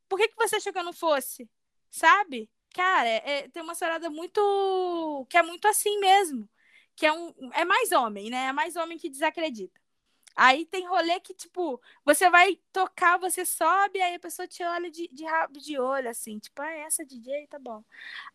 Por que que você achou que eu não fosse? Sabe? Cara, é, tem uma sarada muito... que é muito assim mesmo. Que é, um, é mais homem, né? É mais homem que desacredita. Aí tem rolê que, tipo, você vai tocar, você sobe, aí a pessoa te olha de, de rabo de olho, assim. Tipo, ah, essa D J, tá bom.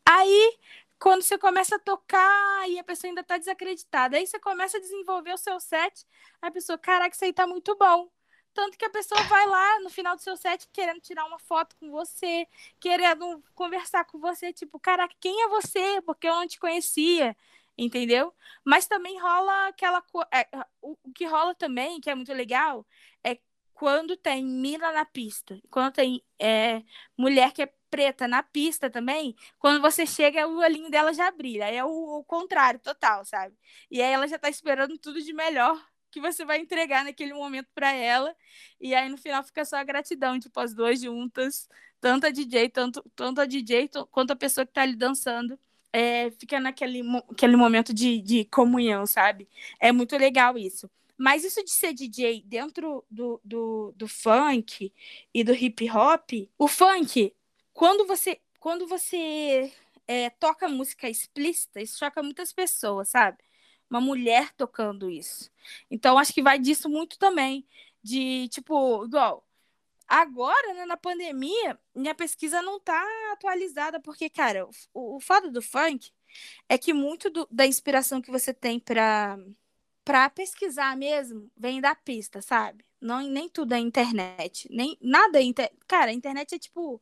Aí, quando você começa a tocar e a pessoa ainda tá desacreditada, aí você começa a desenvolver o seu set, a pessoa, caraca, isso aí tá muito bom. Tanto que a pessoa vai lá no final do seu set querendo tirar uma foto com você, querendo conversar com você, tipo, caraca, quem é você? Porque eu não te conhecia. Entendeu? Mas também rola aquela coisa... É, o, o que rola também, que é muito legal, é quando tem mina na pista. Quando tem é, mulher que é preta na pista também, quando você chega, o olhinho dela já brilha. Aí é o, o contrário total, sabe? E aí ela já tá esperando tudo de melhor que você vai entregar naquele momento pra ela. E aí no final fica só a gratidão, tipo, as duas juntas, tanto a D J, tanto, tanto a D J t- quanto a pessoa que tá ali dançando. É, fica naquele aquele momento de, de comunhão, sabe? É muito legal isso. Mas isso de ser D J dentro do, do, do funk e do hip hop, o funk, quando você, quando você é, toca música explícita, isso choca muitas pessoas, sabe? Uma mulher tocando isso. Então, acho que vai disso muito também. De, tipo, igual... Agora, né, na pandemia, minha pesquisa não tá atualizada, porque, cara, o, o fato do funk é que muito do, da inspiração que você tem pra, pra pesquisar mesmo vem da pista, sabe? Não, nem tudo é internet. Nem, nada é inter... Cara, a internet é tipo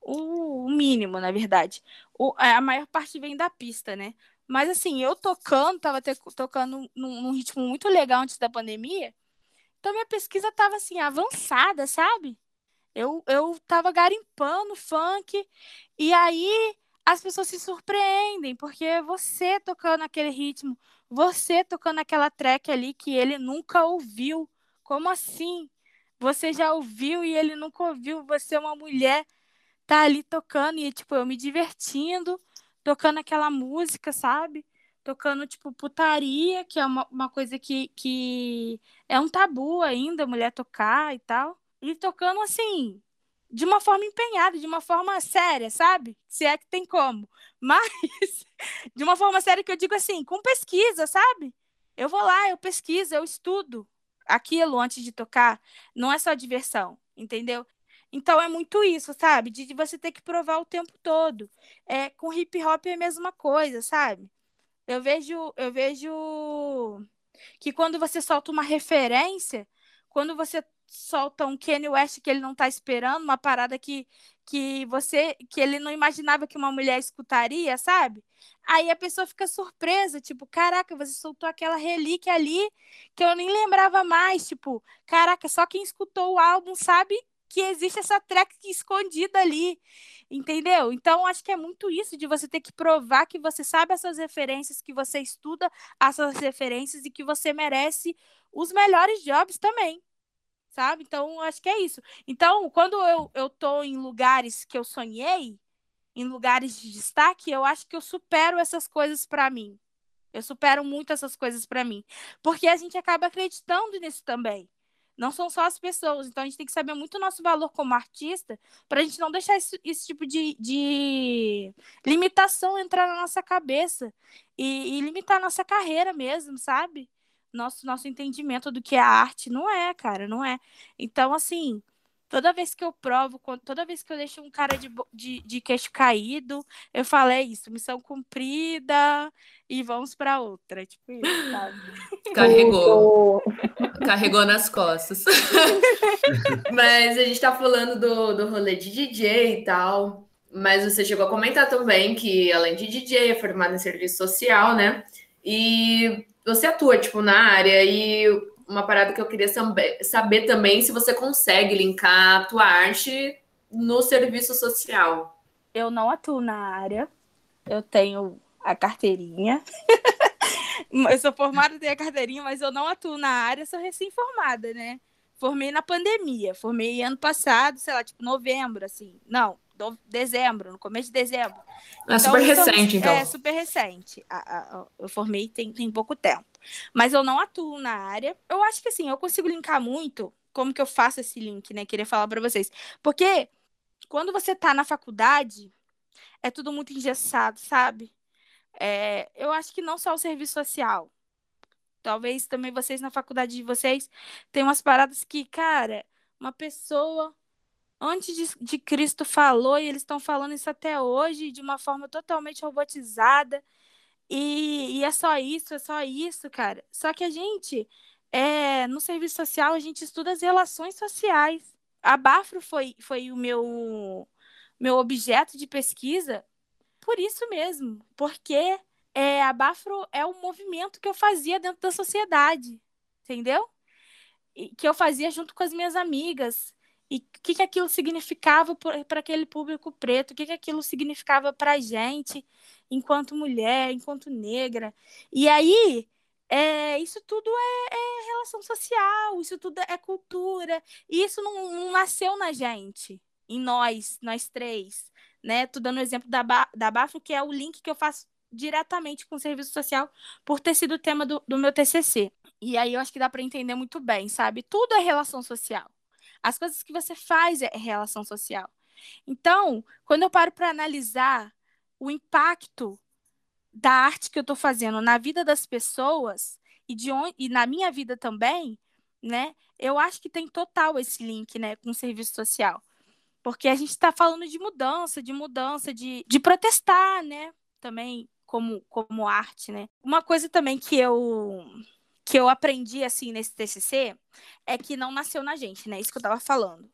o, o mínimo, na verdade. O, a maior parte vem da pista, né? Mas, assim, eu tocando, tava te, tocando num, num ritmo muito legal antes da pandemia. Então, minha pesquisa estava, assim, avançada, sabe? Eu, eu tava garimpando funk, e aí as pessoas se surpreendem, porque você tocando aquele ritmo, você tocando aquela track ali que ele nunca ouviu. Como assim? Você já ouviu e ele nunca ouviu. Você é uma mulher, tá ali tocando e, tipo, eu me divertindo, tocando aquela música, sabe? Tocando, tipo, putaria, que é uma, uma coisa que, que é um tabu ainda, a mulher tocar e tal. E tocando, assim, de uma forma empenhada, de uma forma séria, sabe? Se é que tem como. Mas, de uma forma séria que eu digo assim, com pesquisa, sabe? Eu vou lá, eu pesquiso, eu estudo aquilo antes de tocar. Não é só diversão, entendeu? Então, é muito isso, sabe? De você ter que provar o tempo todo. É, com hip-hop é a mesma coisa, sabe? Eu vejo, eu vejo que quando você solta uma referência, quando você solta um Kanye West que ele não está esperando, uma parada que, que, você, que ele não imaginava que uma mulher escutaria, sabe? Aí a pessoa fica surpresa, tipo, caraca, você soltou aquela relíquia ali que eu nem lembrava mais, tipo, caraca, só quem escutou o álbum sabe que existe essa track escondida ali, entendeu? Então, acho que é muito isso de você ter que provar que você sabe essas referências, que você estuda essas referências e que você merece os melhores jobs também, sabe? Então, acho que é isso. Então, quando eu, eu tô em lugares que eu sonhei, em lugares de destaque, eu acho que eu supero essas coisas para mim. Eu supero muito essas coisas para mim. Porque a gente acaba acreditando nisso também. Não são só as pessoas, então a gente tem que saber muito o nosso valor como artista para a gente não deixar esse, esse tipo de, de limitação entrar na nossa cabeça e, e limitar a nossa carreira mesmo, sabe? Nosso, nosso entendimento do que é arte. Não é, cara, não é. Então, assim, toda vez que eu provo, toda vez que eu deixo um cara de, de, de queixo caído, eu falo, é isso, missão cumprida e vamos para outra. Tipo isso, sabe? Carregou. Carregou nas costas. Mas a gente tá falando do, do rolê de D J e tal, mas você chegou a comentar também que, além de D J, é formada em serviço social, né? E você atua, tipo, na área. E uma parada que eu queria saber também, se você consegue linkar a tua arte no serviço social. Eu não atuo na área. Eu tenho a carteirinha. Eu sou formada, tenho a carteirinha, mas eu não atuo na área, sou recém-formada, né? Formei na pandemia, formei ano passado, sei lá, tipo novembro, assim. Não, do, dezembro, no começo de dezembro. É então, super recente, tô, então. É, super recente. A, a, eu formei tem, tem pouco tempo. Mas eu não atuo na área. Eu acho que, assim, eu consigo linkar muito como que eu faço esse link, né? Queria falar pra vocês. Porque quando você tá na faculdade, é tudo muito engessado, sabe? É, eu acho que não só o serviço social. Talvez também vocês, na faculdade de vocês, tem umas paradas que, cara, uma pessoa antes de, de Cristo falou e eles estão falando isso até hoje de uma forma totalmente robotizada. E, e é só isso, é só isso, cara. Só que a gente, é, no serviço social, a gente estuda as relações sociais. A Bafro foi, foi o meu, meu objeto de pesquisa. Por isso mesmo, porque é, a Bafro é o movimento que eu fazia dentro da sociedade, entendeu? E, que eu fazia junto com as minhas amigas. E o que, que aquilo significava para aquele público preto, o que, que aquilo significava para a gente, enquanto mulher, enquanto negra. E aí, é, isso tudo é, é relação social, isso tudo é cultura, e isso não, não nasceu na gente, em nós, nós três. Né, tô dando o exemplo da, ba- da Bafro, que é o link que eu faço diretamente com o serviço social, por ter sido o tema do, do meu T C C. E aí eu acho que dá para entender muito bem, sabe? Tudo é relação social. As coisas que você faz é relação social. Então, quando eu paro para analisar o impacto da arte que eu estou fazendo na vida das pessoas e, de onde, e na minha vida também, né? Eu acho que tem total esse link, né, com o serviço social. Porque a gente está falando de mudança, de mudança, de, de protestar, né? Também como, como arte, né? Uma coisa também que eu, que eu aprendi, assim, nesse T C C é que não nasceu na gente, né? Isso que eu estava falando.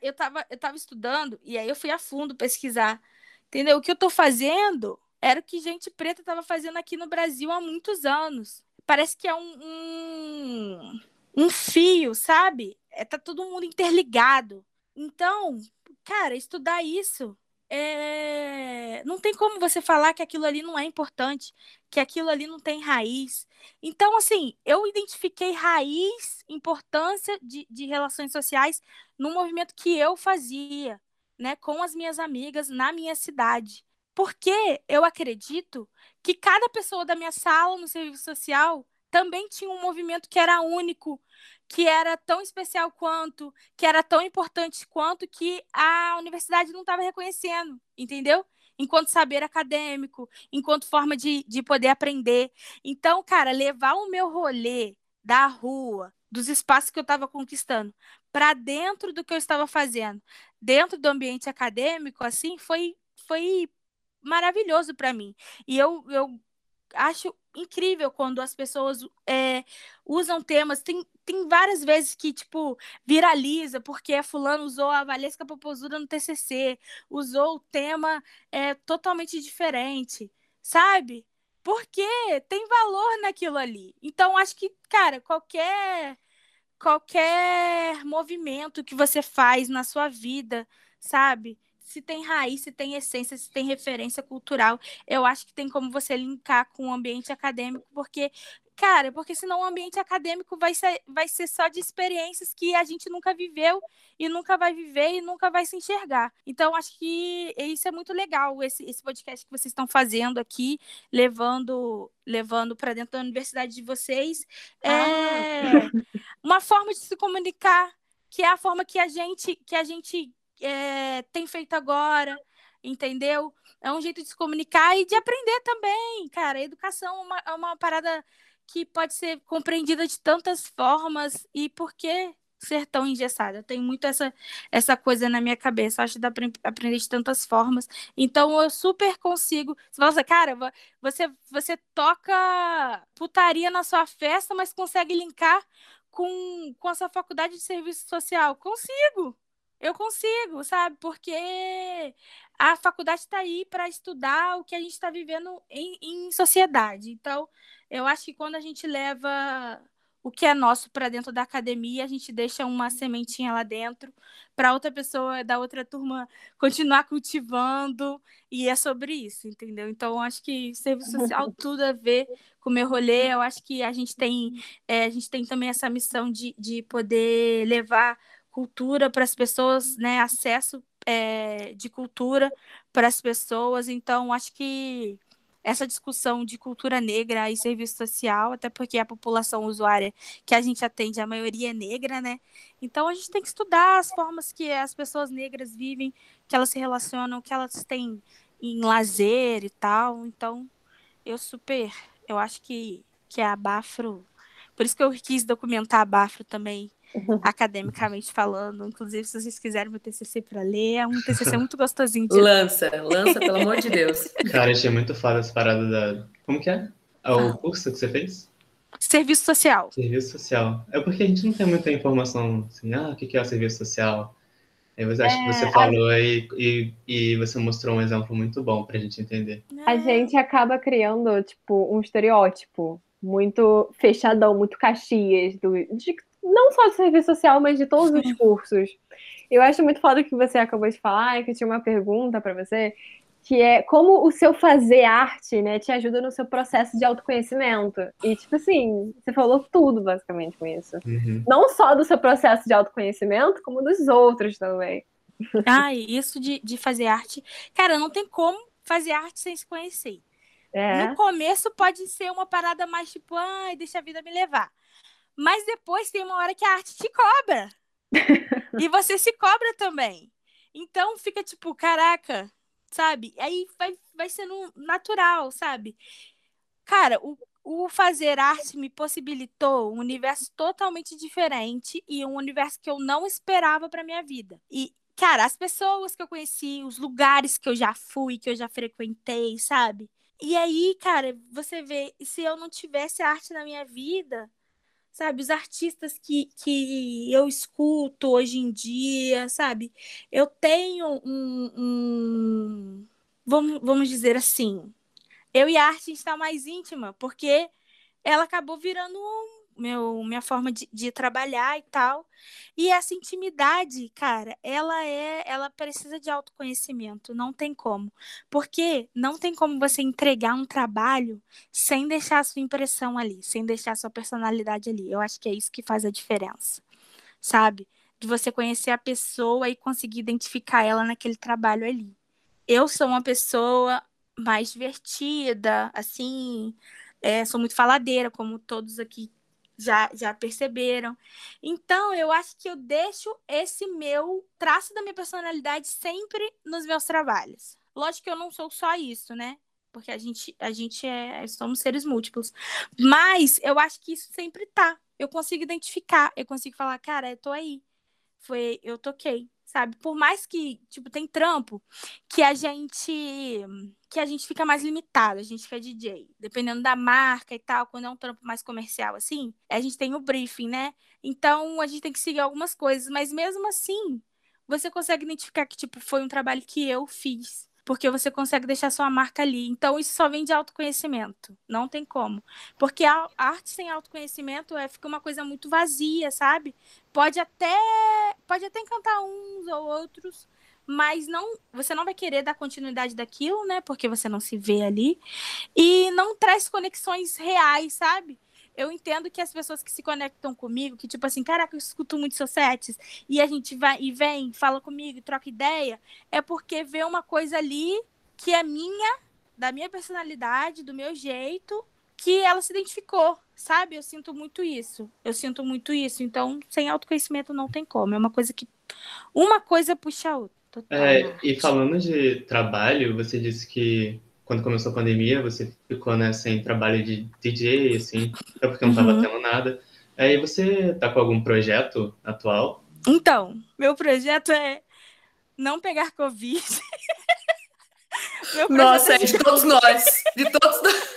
Eu estava eu tava estudando e aí eu fui a fundo pesquisar, entendeu? O que eu estou fazendo era o que gente preta estava fazendo aqui no Brasil há muitos anos. Parece que é um, um, um fio, sabe? É, tá todo mundo interligado. Então, cara, estudar isso, é... não tem como você falar que aquilo ali não é importante, que aquilo ali não tem raiz. Então, assim, eu identifiquei raiz, importância de, de relações sociais no movimento que eu fazia, né, com as minhas amigas na minha cidade. Porque eu acredito que cada pessoa da minha sala no serviço social também tinha um movimento que era único, que era tão especial quanto, que era tão importante quanto, que a universidade não estava reconhecendo, entendeu? Enquanto saber acadêmico, enquanto forma de, de poder aprender. Então, cara, levar o meu rolê da rua, dos espaços que eu estava conquistando, para dentro do que eu estava fazendo, dentro do ambiente acadêmico, assim, foi... foi maravilhoso para mim. E eu, eu acho incrível quando as pessoas é, usam temas. Tem, tem várias vezes que, tipo, viraliza, porque fulano usou a Valesca Popozuda no T C C, usou o tema é, totalmente diferente, sabe? Porque tem valor naquilo ali. Então, acho que, cara, qualquer, qualquer movimento que você faz na sua vida, sabe? Se tem raiz, se tem essência, se tem referência cultural, eu acho que tem como você linkar com o ambiente acadêmico, porque, cara, porque senão o ambiente acadêmico vai ser, vai ser só de experiências que a gente nunca viveu e nunca vai viver e nunca vai se enxergar. Então, acho que isso é muito legal, esse, esse podcast que vocês estão fazendo aqui, levando, levando para dentro da universidade de vocês, ah. é uma forma de se comunicar, que é a forma que a gente... Que a gente É, tem feito agora, entendeu? É um jeito de se comunicar e de aprender também, cara. A educação é uma, é uma parada que pode ser compreendida de tantas formas. E por que ser tão engessada? Eu tenho muito essa, essa coisa na minha cabeça. Acho que dá para aprender de tantas formas. Então, eu super consigo... Você fala assim, cara, você, você toca putaria na sua festa, mas consegue linkar com, com a sua faculdade de serviço social. Consigo! Eu consigo, sabe? Porque a faculdade está aí para estudar o que a gente está vivendo em, em sociedade. Então, eu acho que quando a gente leva o que é nosso para dentro da academia, a gente deixa uma sementinha lá dentro para outra pessoa da outra turma continuar cultivando. E é sobre isso, entendeu? Então, eu acho que serviço social tudo a ver com o meu rolê. Eu acho que a gente tem, é, a gente tem também essa missão de, de poder levar... cultura para as pessoas, né? Acesso é, de cultura para as pessoas. Então, acho que essa discussão de cultura negra e serviço social, até porque a população usuária que a gente atende, a maioria é negra, né? Então, a gente tem que estudar as formas que as pessoas negras vivem, que elas se relacionam, que elas têm em lazer e tal. Então, eu super... Eu acho que, que a Bafro... Por isso que eu quis documentar a Bafro também, academicamente falando. Inclusive, se vocês quiserem meu T C C para ler, é um T C C muito gostosinho de lança, ler. lança, pelo amor de Deus. Cara, achei muito foda essa parada da... Como que é? O ah. curso que você fez? Serviço social. Serviço social. É porque a gente não tem muita informação assim, ah, o que é o serviço social? Eu acho é, que você falou a... e, e, e você mostrou um exemplo muito bom pra gente entender. A gente acaba criando, tipo, um estereótipo muito fechadão, muito caxias, do... de... não só de serviço social, mas de todos os cursos. Eu acho muito foda o que você acabou de falar, que eu tinha uma pergunta para você, que é como o seu fazer arte, né, te ajuda no seu processo de autoconhecimento. E, tipo assim, você falou tudo, basicamente, com isso. Uhum. Não só do seu processo de autoconhecimento, como dos outros também. Ah, isso de, de fazer arte... Cara, não tem como fazer arte sem se conhecer. É. No começo pode ser uma parada mais tipo, ai, deixa a vida me levar. Mas depois tem uma hora que a arte te cobra. E você se cobra também. Então fica tipo, caraca, sabe? Aí vai, vai sendo natural, sabe? Cara, o, O fazer arte me possibilitou um universo totalmente diferente e um universo que eu não esperava para minha vida. E, cara, as pessoas que eu conheci, os lugares que eu já fui, que eu já frequentei, sabe? E aí, cara, você vê, se eu não tivesse arte na minha vida, sabe? Os artistas que, que eu escuto hoje em dia, sabe? Eu tenho um... um vamos, vamos dizer assim... Eu e a arte está mais íntima, porque ela acabou virando meu, minha forma de, de trabalhar e tal. E essa intimidade, cara, ela, é, ela precisa de autoconhecimento, não tem como. Porque não tem como você entregar um trabalho sem deixar a sua impressão ali, sem deixar a sua personalidade ali. Eu acho que é isso que faz a diferença, sabe? De você conhecer a pessoa e conseguir identificar ela naquele trabalho ali. Eu sou uma pessoa... mais divertida, assim, é, sou muito faladeira, como todos aqui já, já perceberam. Então, eu acho que eu deixo esse meu traço da minha personalidade sempre nos meus trabalhos. Lógico que eu não sou só isso, né? Porque a gente, a gente é, somos seres múltiplos. Mas eu acho que isso sempre tá. Eu consigo identificar, eu consigo falar, cara, eu tô aí. Foi, eu toquei. Sabe? Por mais que, tipo, tem trampo que a gente que a gente fica mais limitado, a gente fica D J, dependendo da marca e tal, quando é um trampo mais comercial, assim, a gente tem o briefing, né? Então, a gente tem que seguir algumas coisas, mas mesmo assim, você consegue identificar que, tipo, foi um trabalho que eu fiz, porque você consegue deixar sua marca ali. Então, isso só vem de autoconhecimento, não tem como. Porque a arte sem autoconhecimento é, fica uma coisa muito vazia, sabe? Pode até, pode até encantar uns ou outros, mas não, você não vai querer dar continuidade daquilo, né? Porque você não se vê ali. E não traz conexões reais, sabe? Eu entendo que as pessoas que se conectam comigo, que tipo assim, caraca, eu escuto muito seus sets, e a gente vai e vem, fala comigo, troca ideia, é porque vê uma coisa ali que é minha, da minha personalidade, do meu jeito, que ela se identificou, sabe? Eu sinto muito isso, eu sinto muito isso. Então, sem autoconhecimento não tem como, é uma coisa que... Uma coisa puxa a outra. É, e falando de trabalho, você disse que... Quando começou a pandemia, você ficou, né, sem trabalho de D J, assim, até porque não estava uhum. tendo nada. Aí você tá com algum projeto atual? Então, meu projeto é não pegar Covid. Nossa, é de todos nós. De todos nós.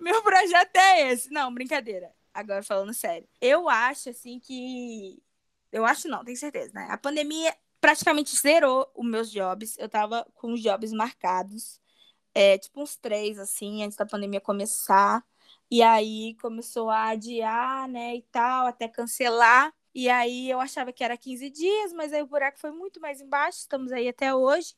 Meu projeto é esse. Não, brincadeira. Agora falando sério. Eu acho, assim, que... Eu acho não, tenho certeza, né? A pandemia... praticamente zerou os meus jobs. Eu tava com os jobs marcados, é, tipo uns três, assim, antes da pandemia começar. E aí começou a adiar, né, e tal, até cancelar. E aí eu achava que era quinze dias, mas aí o buraco foi muito mais embaixo. Estamos aí até hoje.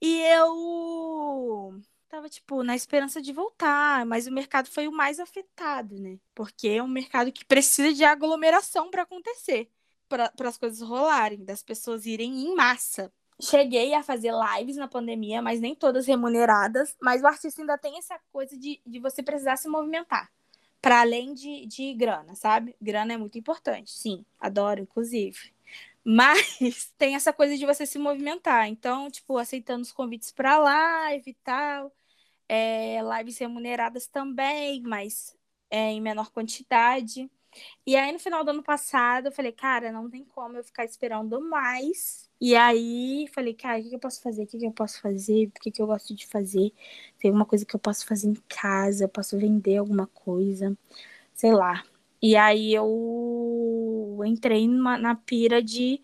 E eu tava, tipo, na esperança de voltar, mas o mercado foi o mais afetado, né? Porque é um mercado que precisa de aglomeração para acontecer. Para as coisas rolarem, das pessoas irem em massa. Cheguei a fazer lives na pandemia, mas nem todas remuneradas, mas o artista ainda tem essa coisa de, de você precisar se movimentar, para além de, de grana, sabe? Grana é muito importante, sim, adoro, inclusive. Mas tem essa coisa de você se movimentar, então, tipo, aceitando os convites para live e tal, é, lives remuneradas também, mas é, em menor quantidade. E aí, no final do ano passado, eu falei, cara, não tem como eu ficar esperando mais. E aí, falei, cara, o que eu posso fazer? O que eu posso fazer? O que eu gosto de fazer? Tem alguma coisa que eu posso fazer em casa? Eu posso vender alguma coisa? Sei lá. E aí, eu entrei numa, na pira de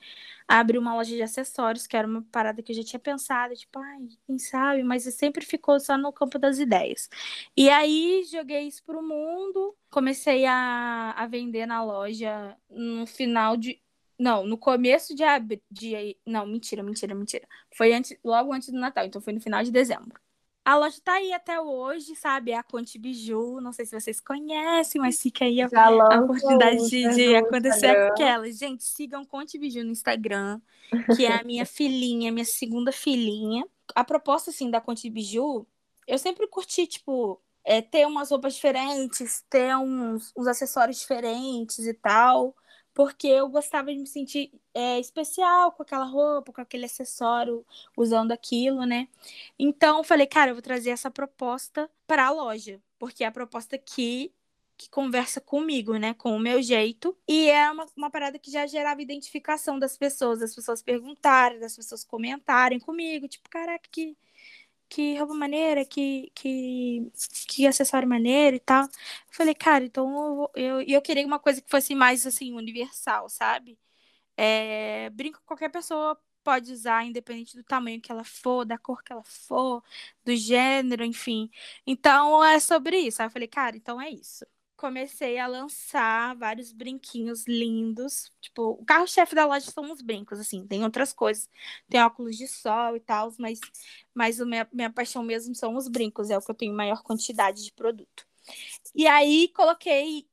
abrir uma loja de acessórios, que era uma parada que eu já tinha pensado. Tipo, ai, quem sabe? Mas sempre ficou só no campo das ideias. E aí, joguei isso pro mundo. Comecei a, a vender na loja no final de... Não, no começo de abril... De, não, mentira, mentira, mentira. Foi antes, logo antes do Natal, então foi no final de dezembro. A loja tá aí até hoje, sabe? É a Conte Biju, não sei se vocês conhecem, mas fica aí a, a oportunidade de, de acontecer aquela. Gente, sigam Conte Biju no Instagram, que é a minha filhinha, minha segunda filhinha. A proposta, assim, da Conte Biju, eu sempre curti, tipo... É, ter umas roupas diferentes, ter uns, uns acessórios diferentes e tal, porque eu gostava de me sentir é, especial com aquela roupa, com aquele acessório, usando aquilo, né? Então, eu falei, cara, eu vou trazer essa proposta para a loja. porque é a proposta que, que conversa comigo, né? Com o meu jeito. E é uma, uma parada que já gerava identificação das pessoas, das pessoas perguntarem, das pessoas comentarem comigo, tipo, caraca, que... que roupa maneira, que, que, que acessório maneiro e tal. Eu falei, cara, então eu, eu, eu queria uma coisa que fosse mais, assim, universal, sabe? É, brinco que qualquer pessoa pode usar, independente do tamanho que ela for, da cor que ela for, do gênero, enfim. Então, é sobre isso. Aí eu falei, cara, então é isso. Comecei a lançar vários brinquinhos lindos. Tipo, o carro-chefe da loja são os brincos, assim. Tem outras coisas. Tem óculos de sol e tal, mas, mas a minha, minha paixão mesmo são os brincos. É o que eu tenho maior quantidade de produto. E aí, coloquei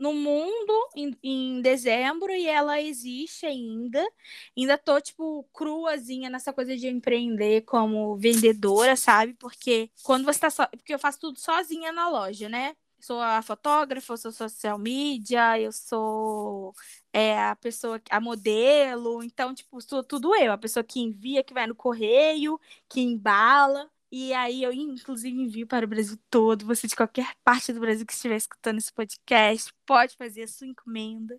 no mundo em, em dezembro e ela existe ainda. Ainda tô, tipo, cruazinha nessa coisa de empreender como vendedora, sabe? Porque quando você tá so... Porque eu faço tudo sozinha na loja, né? Sou a fotógrafa, eu sou social media, eu sou é, a pessoa, a modelo. Então, tipo, sou tudo eu. A pessoa que envia, que vai no correio, que embala. E aí eu, inclusive, envio para o Brasil todo. Você de qualquer parte do Brasil que estiver escutando esse podcast, pode fazer a sua encomenda,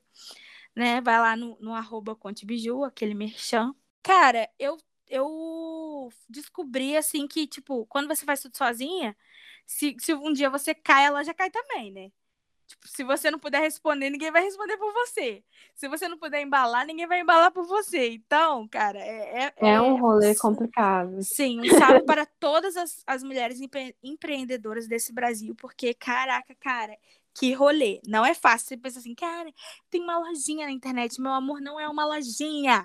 né? Vai lá no, no arroba Conte Biju, aquele merchan. Cara, eu, eu descobri, assim, que, tipo, quando você faz tudo sozinha, Se, se um dia você cai, ela já cai também, né? Tipo, se você não puder responder, ninguém vai responder por você. Se você não puder embalar, ninguém vai embalar por você. Então, cara, é... É, é um rolê é, complicado. Sim, um salve para todas as, as mulheres empre, empreendedoras desse Brasil, porque, caraca, cara, que rolê. Não é fácil. Você pensa assim, cara, tem uma lojinha na internet. Meu amor, não é uma lojinha.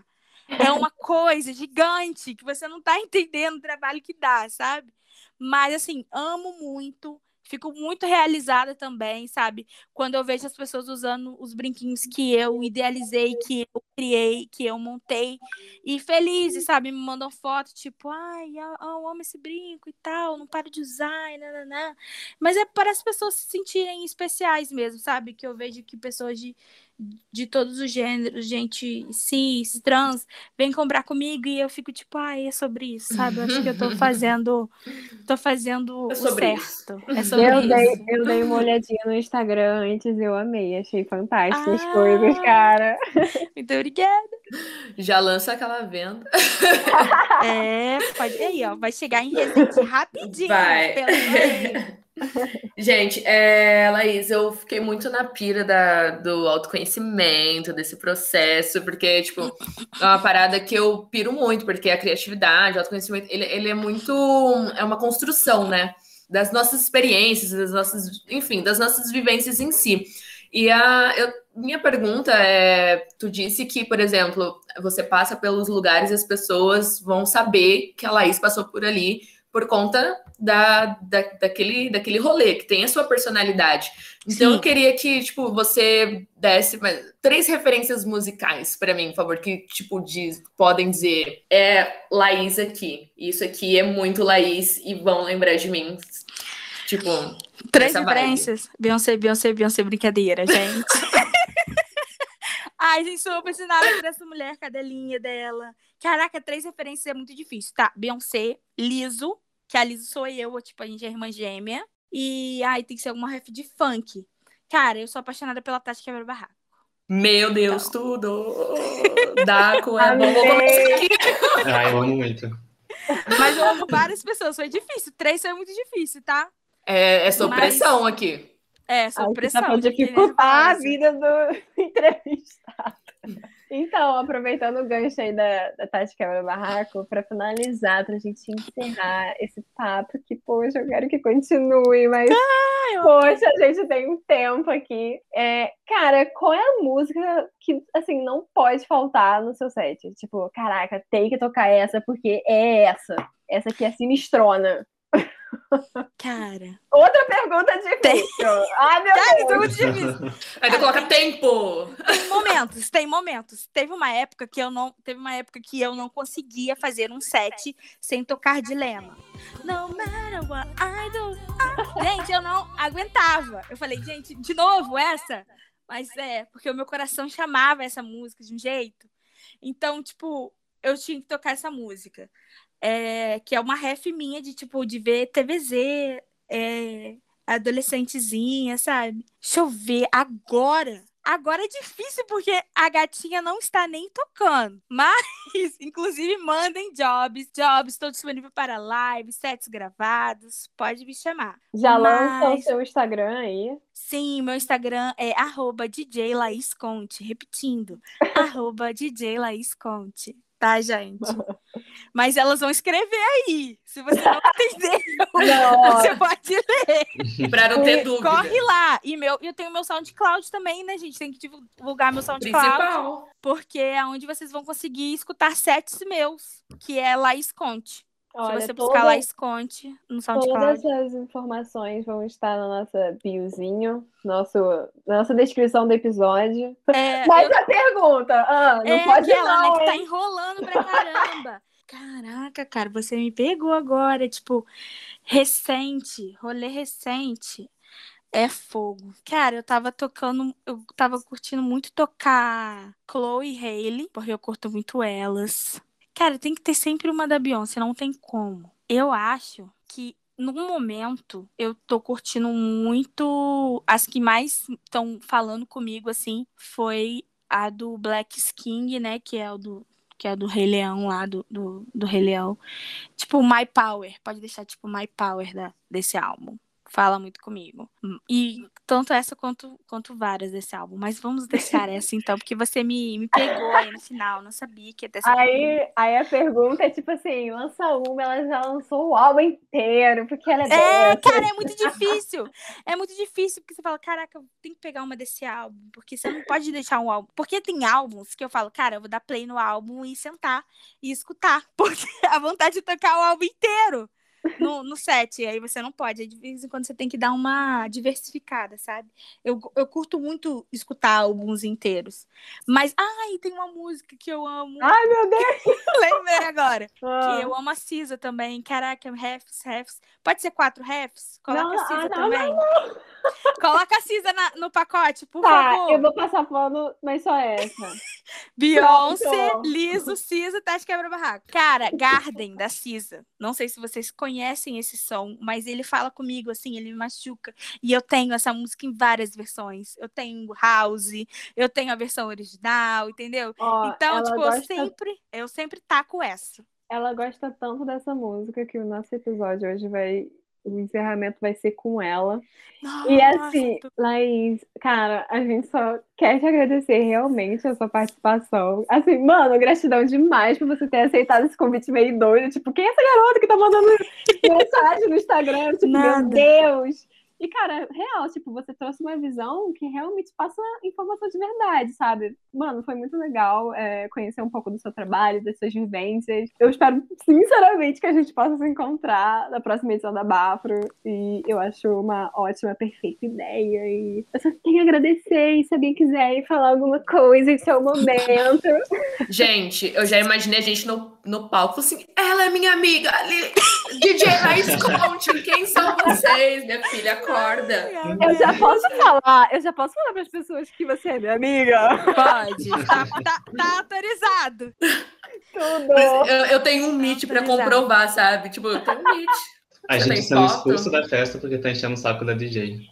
É uma coisa gigante que você não tá entendendo o trabalho que dá, sabe? Mas, assim, amo muito, fico muito realizada também, sabe? Quando eu vejo as pessoas usando os brinquinhos que eu idealizei, que eu criei, que eu montei, e felizes, sabe? Me mandam foto, tipo, ai, eu, eu amo esse brinco e tal, não paro de usar, e nananã. Mas é para as pessoas se sentirem especiais mesmo, sabe? Que eu vejo que pessoas de, de todos os gêneros, gente cis, trans, vem comprar comigo e eu fico tipo, ai, é sobre isso, sabe? Eu acho que eu tô fazendo, tô fazendo é o certo. É sobre eu, isso. Dei, eu dei uma olhadinha no Instagram antes, eu amei, achei fantástico as ah, coisas, cara. Muito obrigada. Já lança aquela venda. É, pode ir aí, ó, vai chegar em Resende rapidinho. Vai. Pelo Gente, é, Laís, eu fiquei muito na pira da, do autoconhecimento, desse processo, porque, tipo, é uma parada que eu piro muito, porque a criatividade, o autoconhecimento, ele, ele é muito, é uma construção, né, das nossas experiências, das nossas, enfim, das nossas vivências em si. E a eu, minha pergunta é, tu disse que, por exemplo, você passa pelos lugares e as pessoas vão saber que a Laís passou por ali, por conta da, da, daquele, daquele rolê, que tem a sua personalidade. Então, sim, eu queria que, tipo, você desse mas, três referências musicais para mim, por favor, que, tipo, diz, podem dizer, é Laís aqui, isso aqui é muito Laís e vão lembrar de mim, tipo... Três referências? Beyoncé, Beyoncé, Beyoncé, brincadeira, gente. Ai, gente, sou apaixonada por essa mulher, cadelinha dela. Caraca, três referências é muito difícil, tá? Beyoncé, Lizzo, que a Lizzo sou eu, tipo, a gente é irmã gêmea. E, ai, tem que ser alguma ref de funk. Cara, eu sou apaixonada pela Tati Quebra Barraco. Meu Deus, então... tudo! Daco, é bom, vou começar aqui. Ai, eu amo muito. Mas eu amo várias pessoas, foi difícil. Três foi muito difícil, tá? É, é supressão mas... aqui. É, só ai, pressão. Tá pra dificultar a vida do entrevistado. Então, aproveitando o gancho aí da, da Tati Quebra Barraco, para finalizar, pra gente encerrar esse papo, que, poxa, eu quero que continue, mas, ai, poxa, a gente tem um tempo aqui. É, cara, qual é a música que, assim, não pode faltar no seu set? Tipo, caraca, tem que tocar essa, porque é essa. Essa aqui é sinistrona. Cara, outra pergunta difícil. Tem... Ai, meu Deus, pergunta difícil. Ainda coloca tempo. Tem momentos, tem momentos. Teve uma época que eu não, teve uma época que eu não conseguia fazer um set sem tocar Dilema. No matter what I do. Ah, gente, eu não aguentava. Eu falei, gente, de novo essa? Mas é, porque o meu coração chamava essa música de um jeito. Então, tipo, eu tinha que tocar essa música. É, que é uma ref minha de, tipo, de ver T V Z, é, adolescentezinha, sabe? Deixa eu ver, agora... Agora é difícil porque a gatinha não está nem tocando. Mas, inclusive, mandem jobs. Jobs, estou disponível para lives, sets gravados. Pode me chamar. Já Mas... lança o seu Instagram aí? Sim, meu Instagram é arroba D J Laís Conte. Repetindo, arroba D J Laís Conte. Tá, gente? Mas elas vão escrever aí. Se você não entendeu, você pode ler. Pra não ter dúvida. Corre lá. E meu, eu tenho meu SoundCloud também, né, gente? Tem que divulgar meu SoundCloud. Principal. Porque é onde vocês vão conseguir escutar sets meus, que é Laís Conte. Olha, se você buscar toda, Laís Conte no SoundCloud. Todas as informações vão estar na nossa biozinho, nosso, nossa descrição do episódio. É, Mas eu... a pergunta, ah, não é pode aquela, não, né, que tá enrolando pra caramba. Caraca, cara, você me pegou agora. Tipo, recente, rolê recente é fogo. Cara, eu tava tocando, eu tava curtindo muito tocar Chloe e Hailey, porque eu curto muito elas. Cara, tem que ter sempre uma da Beyoncé, não tem como. Eu acho que, no momento, eu tô curtindo muito... As que mais estão falando comigo, assim, foi a do Black Skin, né? Que é o do, que é do Rei Leão lá, do, do, do Rei Leão. Tipo, My Power. Pode deixar, tipo, My Power da, desse álbum. Fala muito comigo. E tanto essa quanto, quanto várias desse álbum. Mas vamos deixar essa então, porque você me, me pegou aí no final. Não sabia que ia ter essa aí, pergunta. Aí a pergunta é tipo assim, lança uma, ela já lançou o álbum inteiro, porque ela é É, dessa. Cara, é muito difícil. É muito difícil, porque você fala, caraca, eu tenho que pegar uma desse álbum, porque você não pode deixar um álbum. Porque tem álbuns que eu falo, cara, eu vou dar play no álbum e sentar e escutar. Porque a vontade de tocar o álbum inteiro. No, no set, aí você não pode. De vez em quando você tem que dar uma diversificada, sabe? Eu, eu curto muito escutar álbuns inteiros. Mas, ai, tem uma música que eu amo. Ai, meu Deus! Lembrei agora. Ah. Que eu amo a S Z A também. Caraca, refs, refs. Pode ser quatro refs? Coloca não, a S Z A ah, também. Não, não, não. Coloca a S Z A na, no pacote, por tá, favor. Tá, eu vou passar pano, mas só essa. Beyoncé, Pronto. Lizzo, S Z A, tá de quebra-barraco. Cara, Garden, da S Z A. Não sei se vocês conhecem esse som, mas ele fala comigo, assim, ele me machuca. E eu tenho essa música em várias versões. Eu tenho house, eu tenho a versão original, entendeu? Oh, então, tipo, gosta... eu, sempre, eu sempre taco essa. Ela gosta tanto dessa música que o nosso episódio hoje vai... O encerramento vai ser com ela. Nossa, e assim, tô... Laís, cara, a gente só quer te agradecer realmente a sua participação. Assim, mano, gratidão demais por você ter aceitado esse convite meio doido. Tipo, quem é essa garota que tá mandando mensagem no Instagram? Tipo, Nada. Meu Deus! E, cara, real, tipo, você trouxe uma visão que realmente passa informação de verdade, sabe? Mano, foi muito legal é, conhecer um pouco do seu trabalho, das suas vivências. Eu espero, sinceramente, que a gente possa se encontrar na próxima edição da Bafro. E eu acho uma ótima, perfeita ideia. E eu só tenho a agradecer. E se alguém quiser falar alguma coisa, esse é o momento. Gente, eu já imaginei a gente no, no palco, assim, ela é minha amiga, D J Laís Conte, quem são vocês, minha filha? Acorda. Eu já posso falar, eu já posso falar para as pessoas que você é minha amiga. Pode, tá, tá, tá autorizado. Tudo. Eu, eu tenho um meet para comprovar, sabe? Tipo, eu tenho um meet. A você gente sendo expulso da festa porque tá enchendo o saco da D J.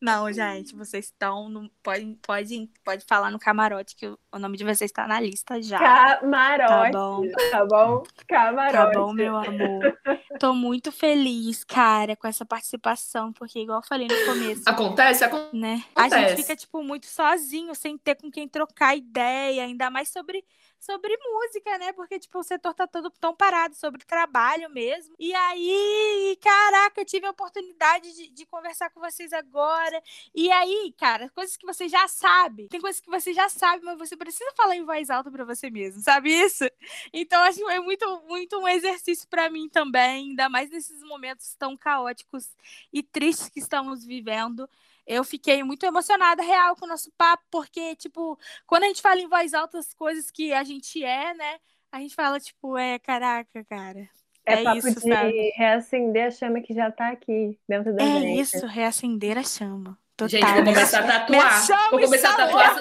Não, gente, vocês estão... No, pode, pode, pode falar no camarote, que o, o nome de vocês está na lista já. Camarote, tá bom? Tá bom? Camarote. Tá bom, meu amor. Tô muito feliz, cara, com essa participação, porque igual eu falei no começo... Acontece, né? acontece. A gente fica, tipo, muito sozinho, sem ter com quem trocar ideia, ainda mais sobre... sobre música, né? Porque, tipo, o setor tá todo tão parado, sobre trabalho mesmo. E aí, caraca, eu tive a oportunidade de, de conversar com vocês agora. E aí, cara, coisas que você já sabe. Tem coisas que você já sabe, mas você precisa falar em voz alta pra você mesmo, sabe isso? Então, acho que é muito, muito um exercício pra mim também, ainda mais nesses momentos tão caóticos e tristes que estamos vivendo. Eu fiquei muito emocionada, real, com o nosso papo, porque, tipo, quando a gente fala em voz alta as coisas que a gente é, né? A gente fala, tipo, é, caraca, cara. É, é papo isso, de sabe? Reacender a chama que já tá aqui dentro da gente. É gente. Isso, reacender a chama. Total. Gente, vou começar a tatuar. Vou começar a tatuar.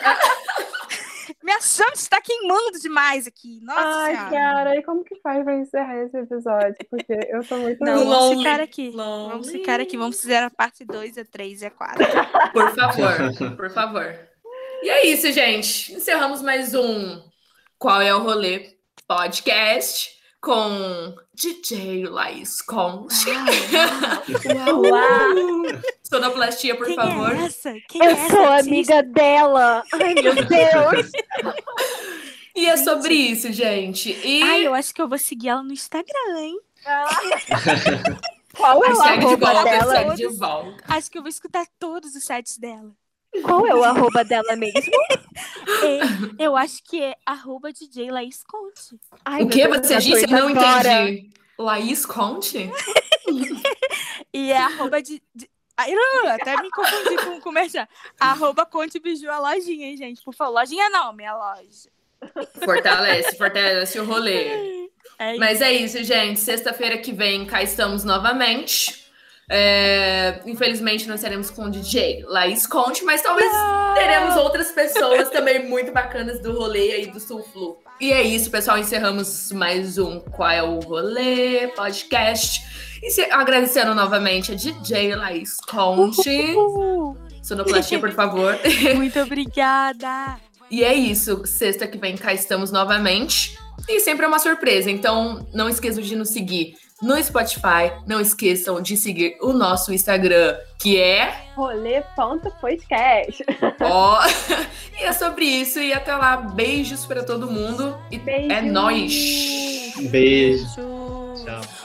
Minha chama está queimando demais aqui. Nossa Ai, senhora. Cara, e como que faz pra encerrar esse episódio? Porque eu sou muito... Não, lonely, vamos ficar aqui. Lonely. Vamos ficar aqui. Vamos fazer a parte dois, a três e a quatro. Por favor, por favor. E é isso, gente. Encerramos mais um Qual é o Rolê Podcast com D J Laís Conte. Uau! Uau. Sonoplastia, por Quem favor. É essa? Quem eu é sou essa amiga dela. Ai, meu Deus. E é sobre isso, gente. E... Ai, eu acho que eu vou seguir ela no Instagram, hein? Qual é o arroba dela? Segue de volta. Acho que eu vou escutar todos os sites dela. Qual é o arroba dela mesmo? É, eu acho que é arroba D J Laís Conte. Ai, o que você disse? Eu não entendi. Laís Conte? E é arroba de... de... Ai, não, não, até me confundi com o comercial. Arroba Conte Biju, a lojinha, hein, gente? Por favor, lojinha não, minha loja. Fortalece, fortalece o rolê. É Mas é isso, gente. Sexta-feira que vem, cá estamos novamente. É, infelizmente não estaremos com o D J Laís Conte, mas talvez não. teremos outras pessoas também muito bacanas do rolê aí do Sul Flu. E é isso, pessoal, encerramos mais um Qual é o Rolê Podcast, e se... agradecendo novamente a D J Laís Conte. Uhul. Sonoplastia, por favor. Muito obrigada. E é isso, sexta que vem cá estamos novamente, e sempre é uma surpresa, então não esqueçam de nos seguir no Spotify, não esqueçam de seguir o nosso Instagram, que é... rolê ponto podcast. Ó, oh, e é sobre isso, e até lá, beijos pra todo mundo, e Beijo. É nóis! Beijo! Beijo. Tchau!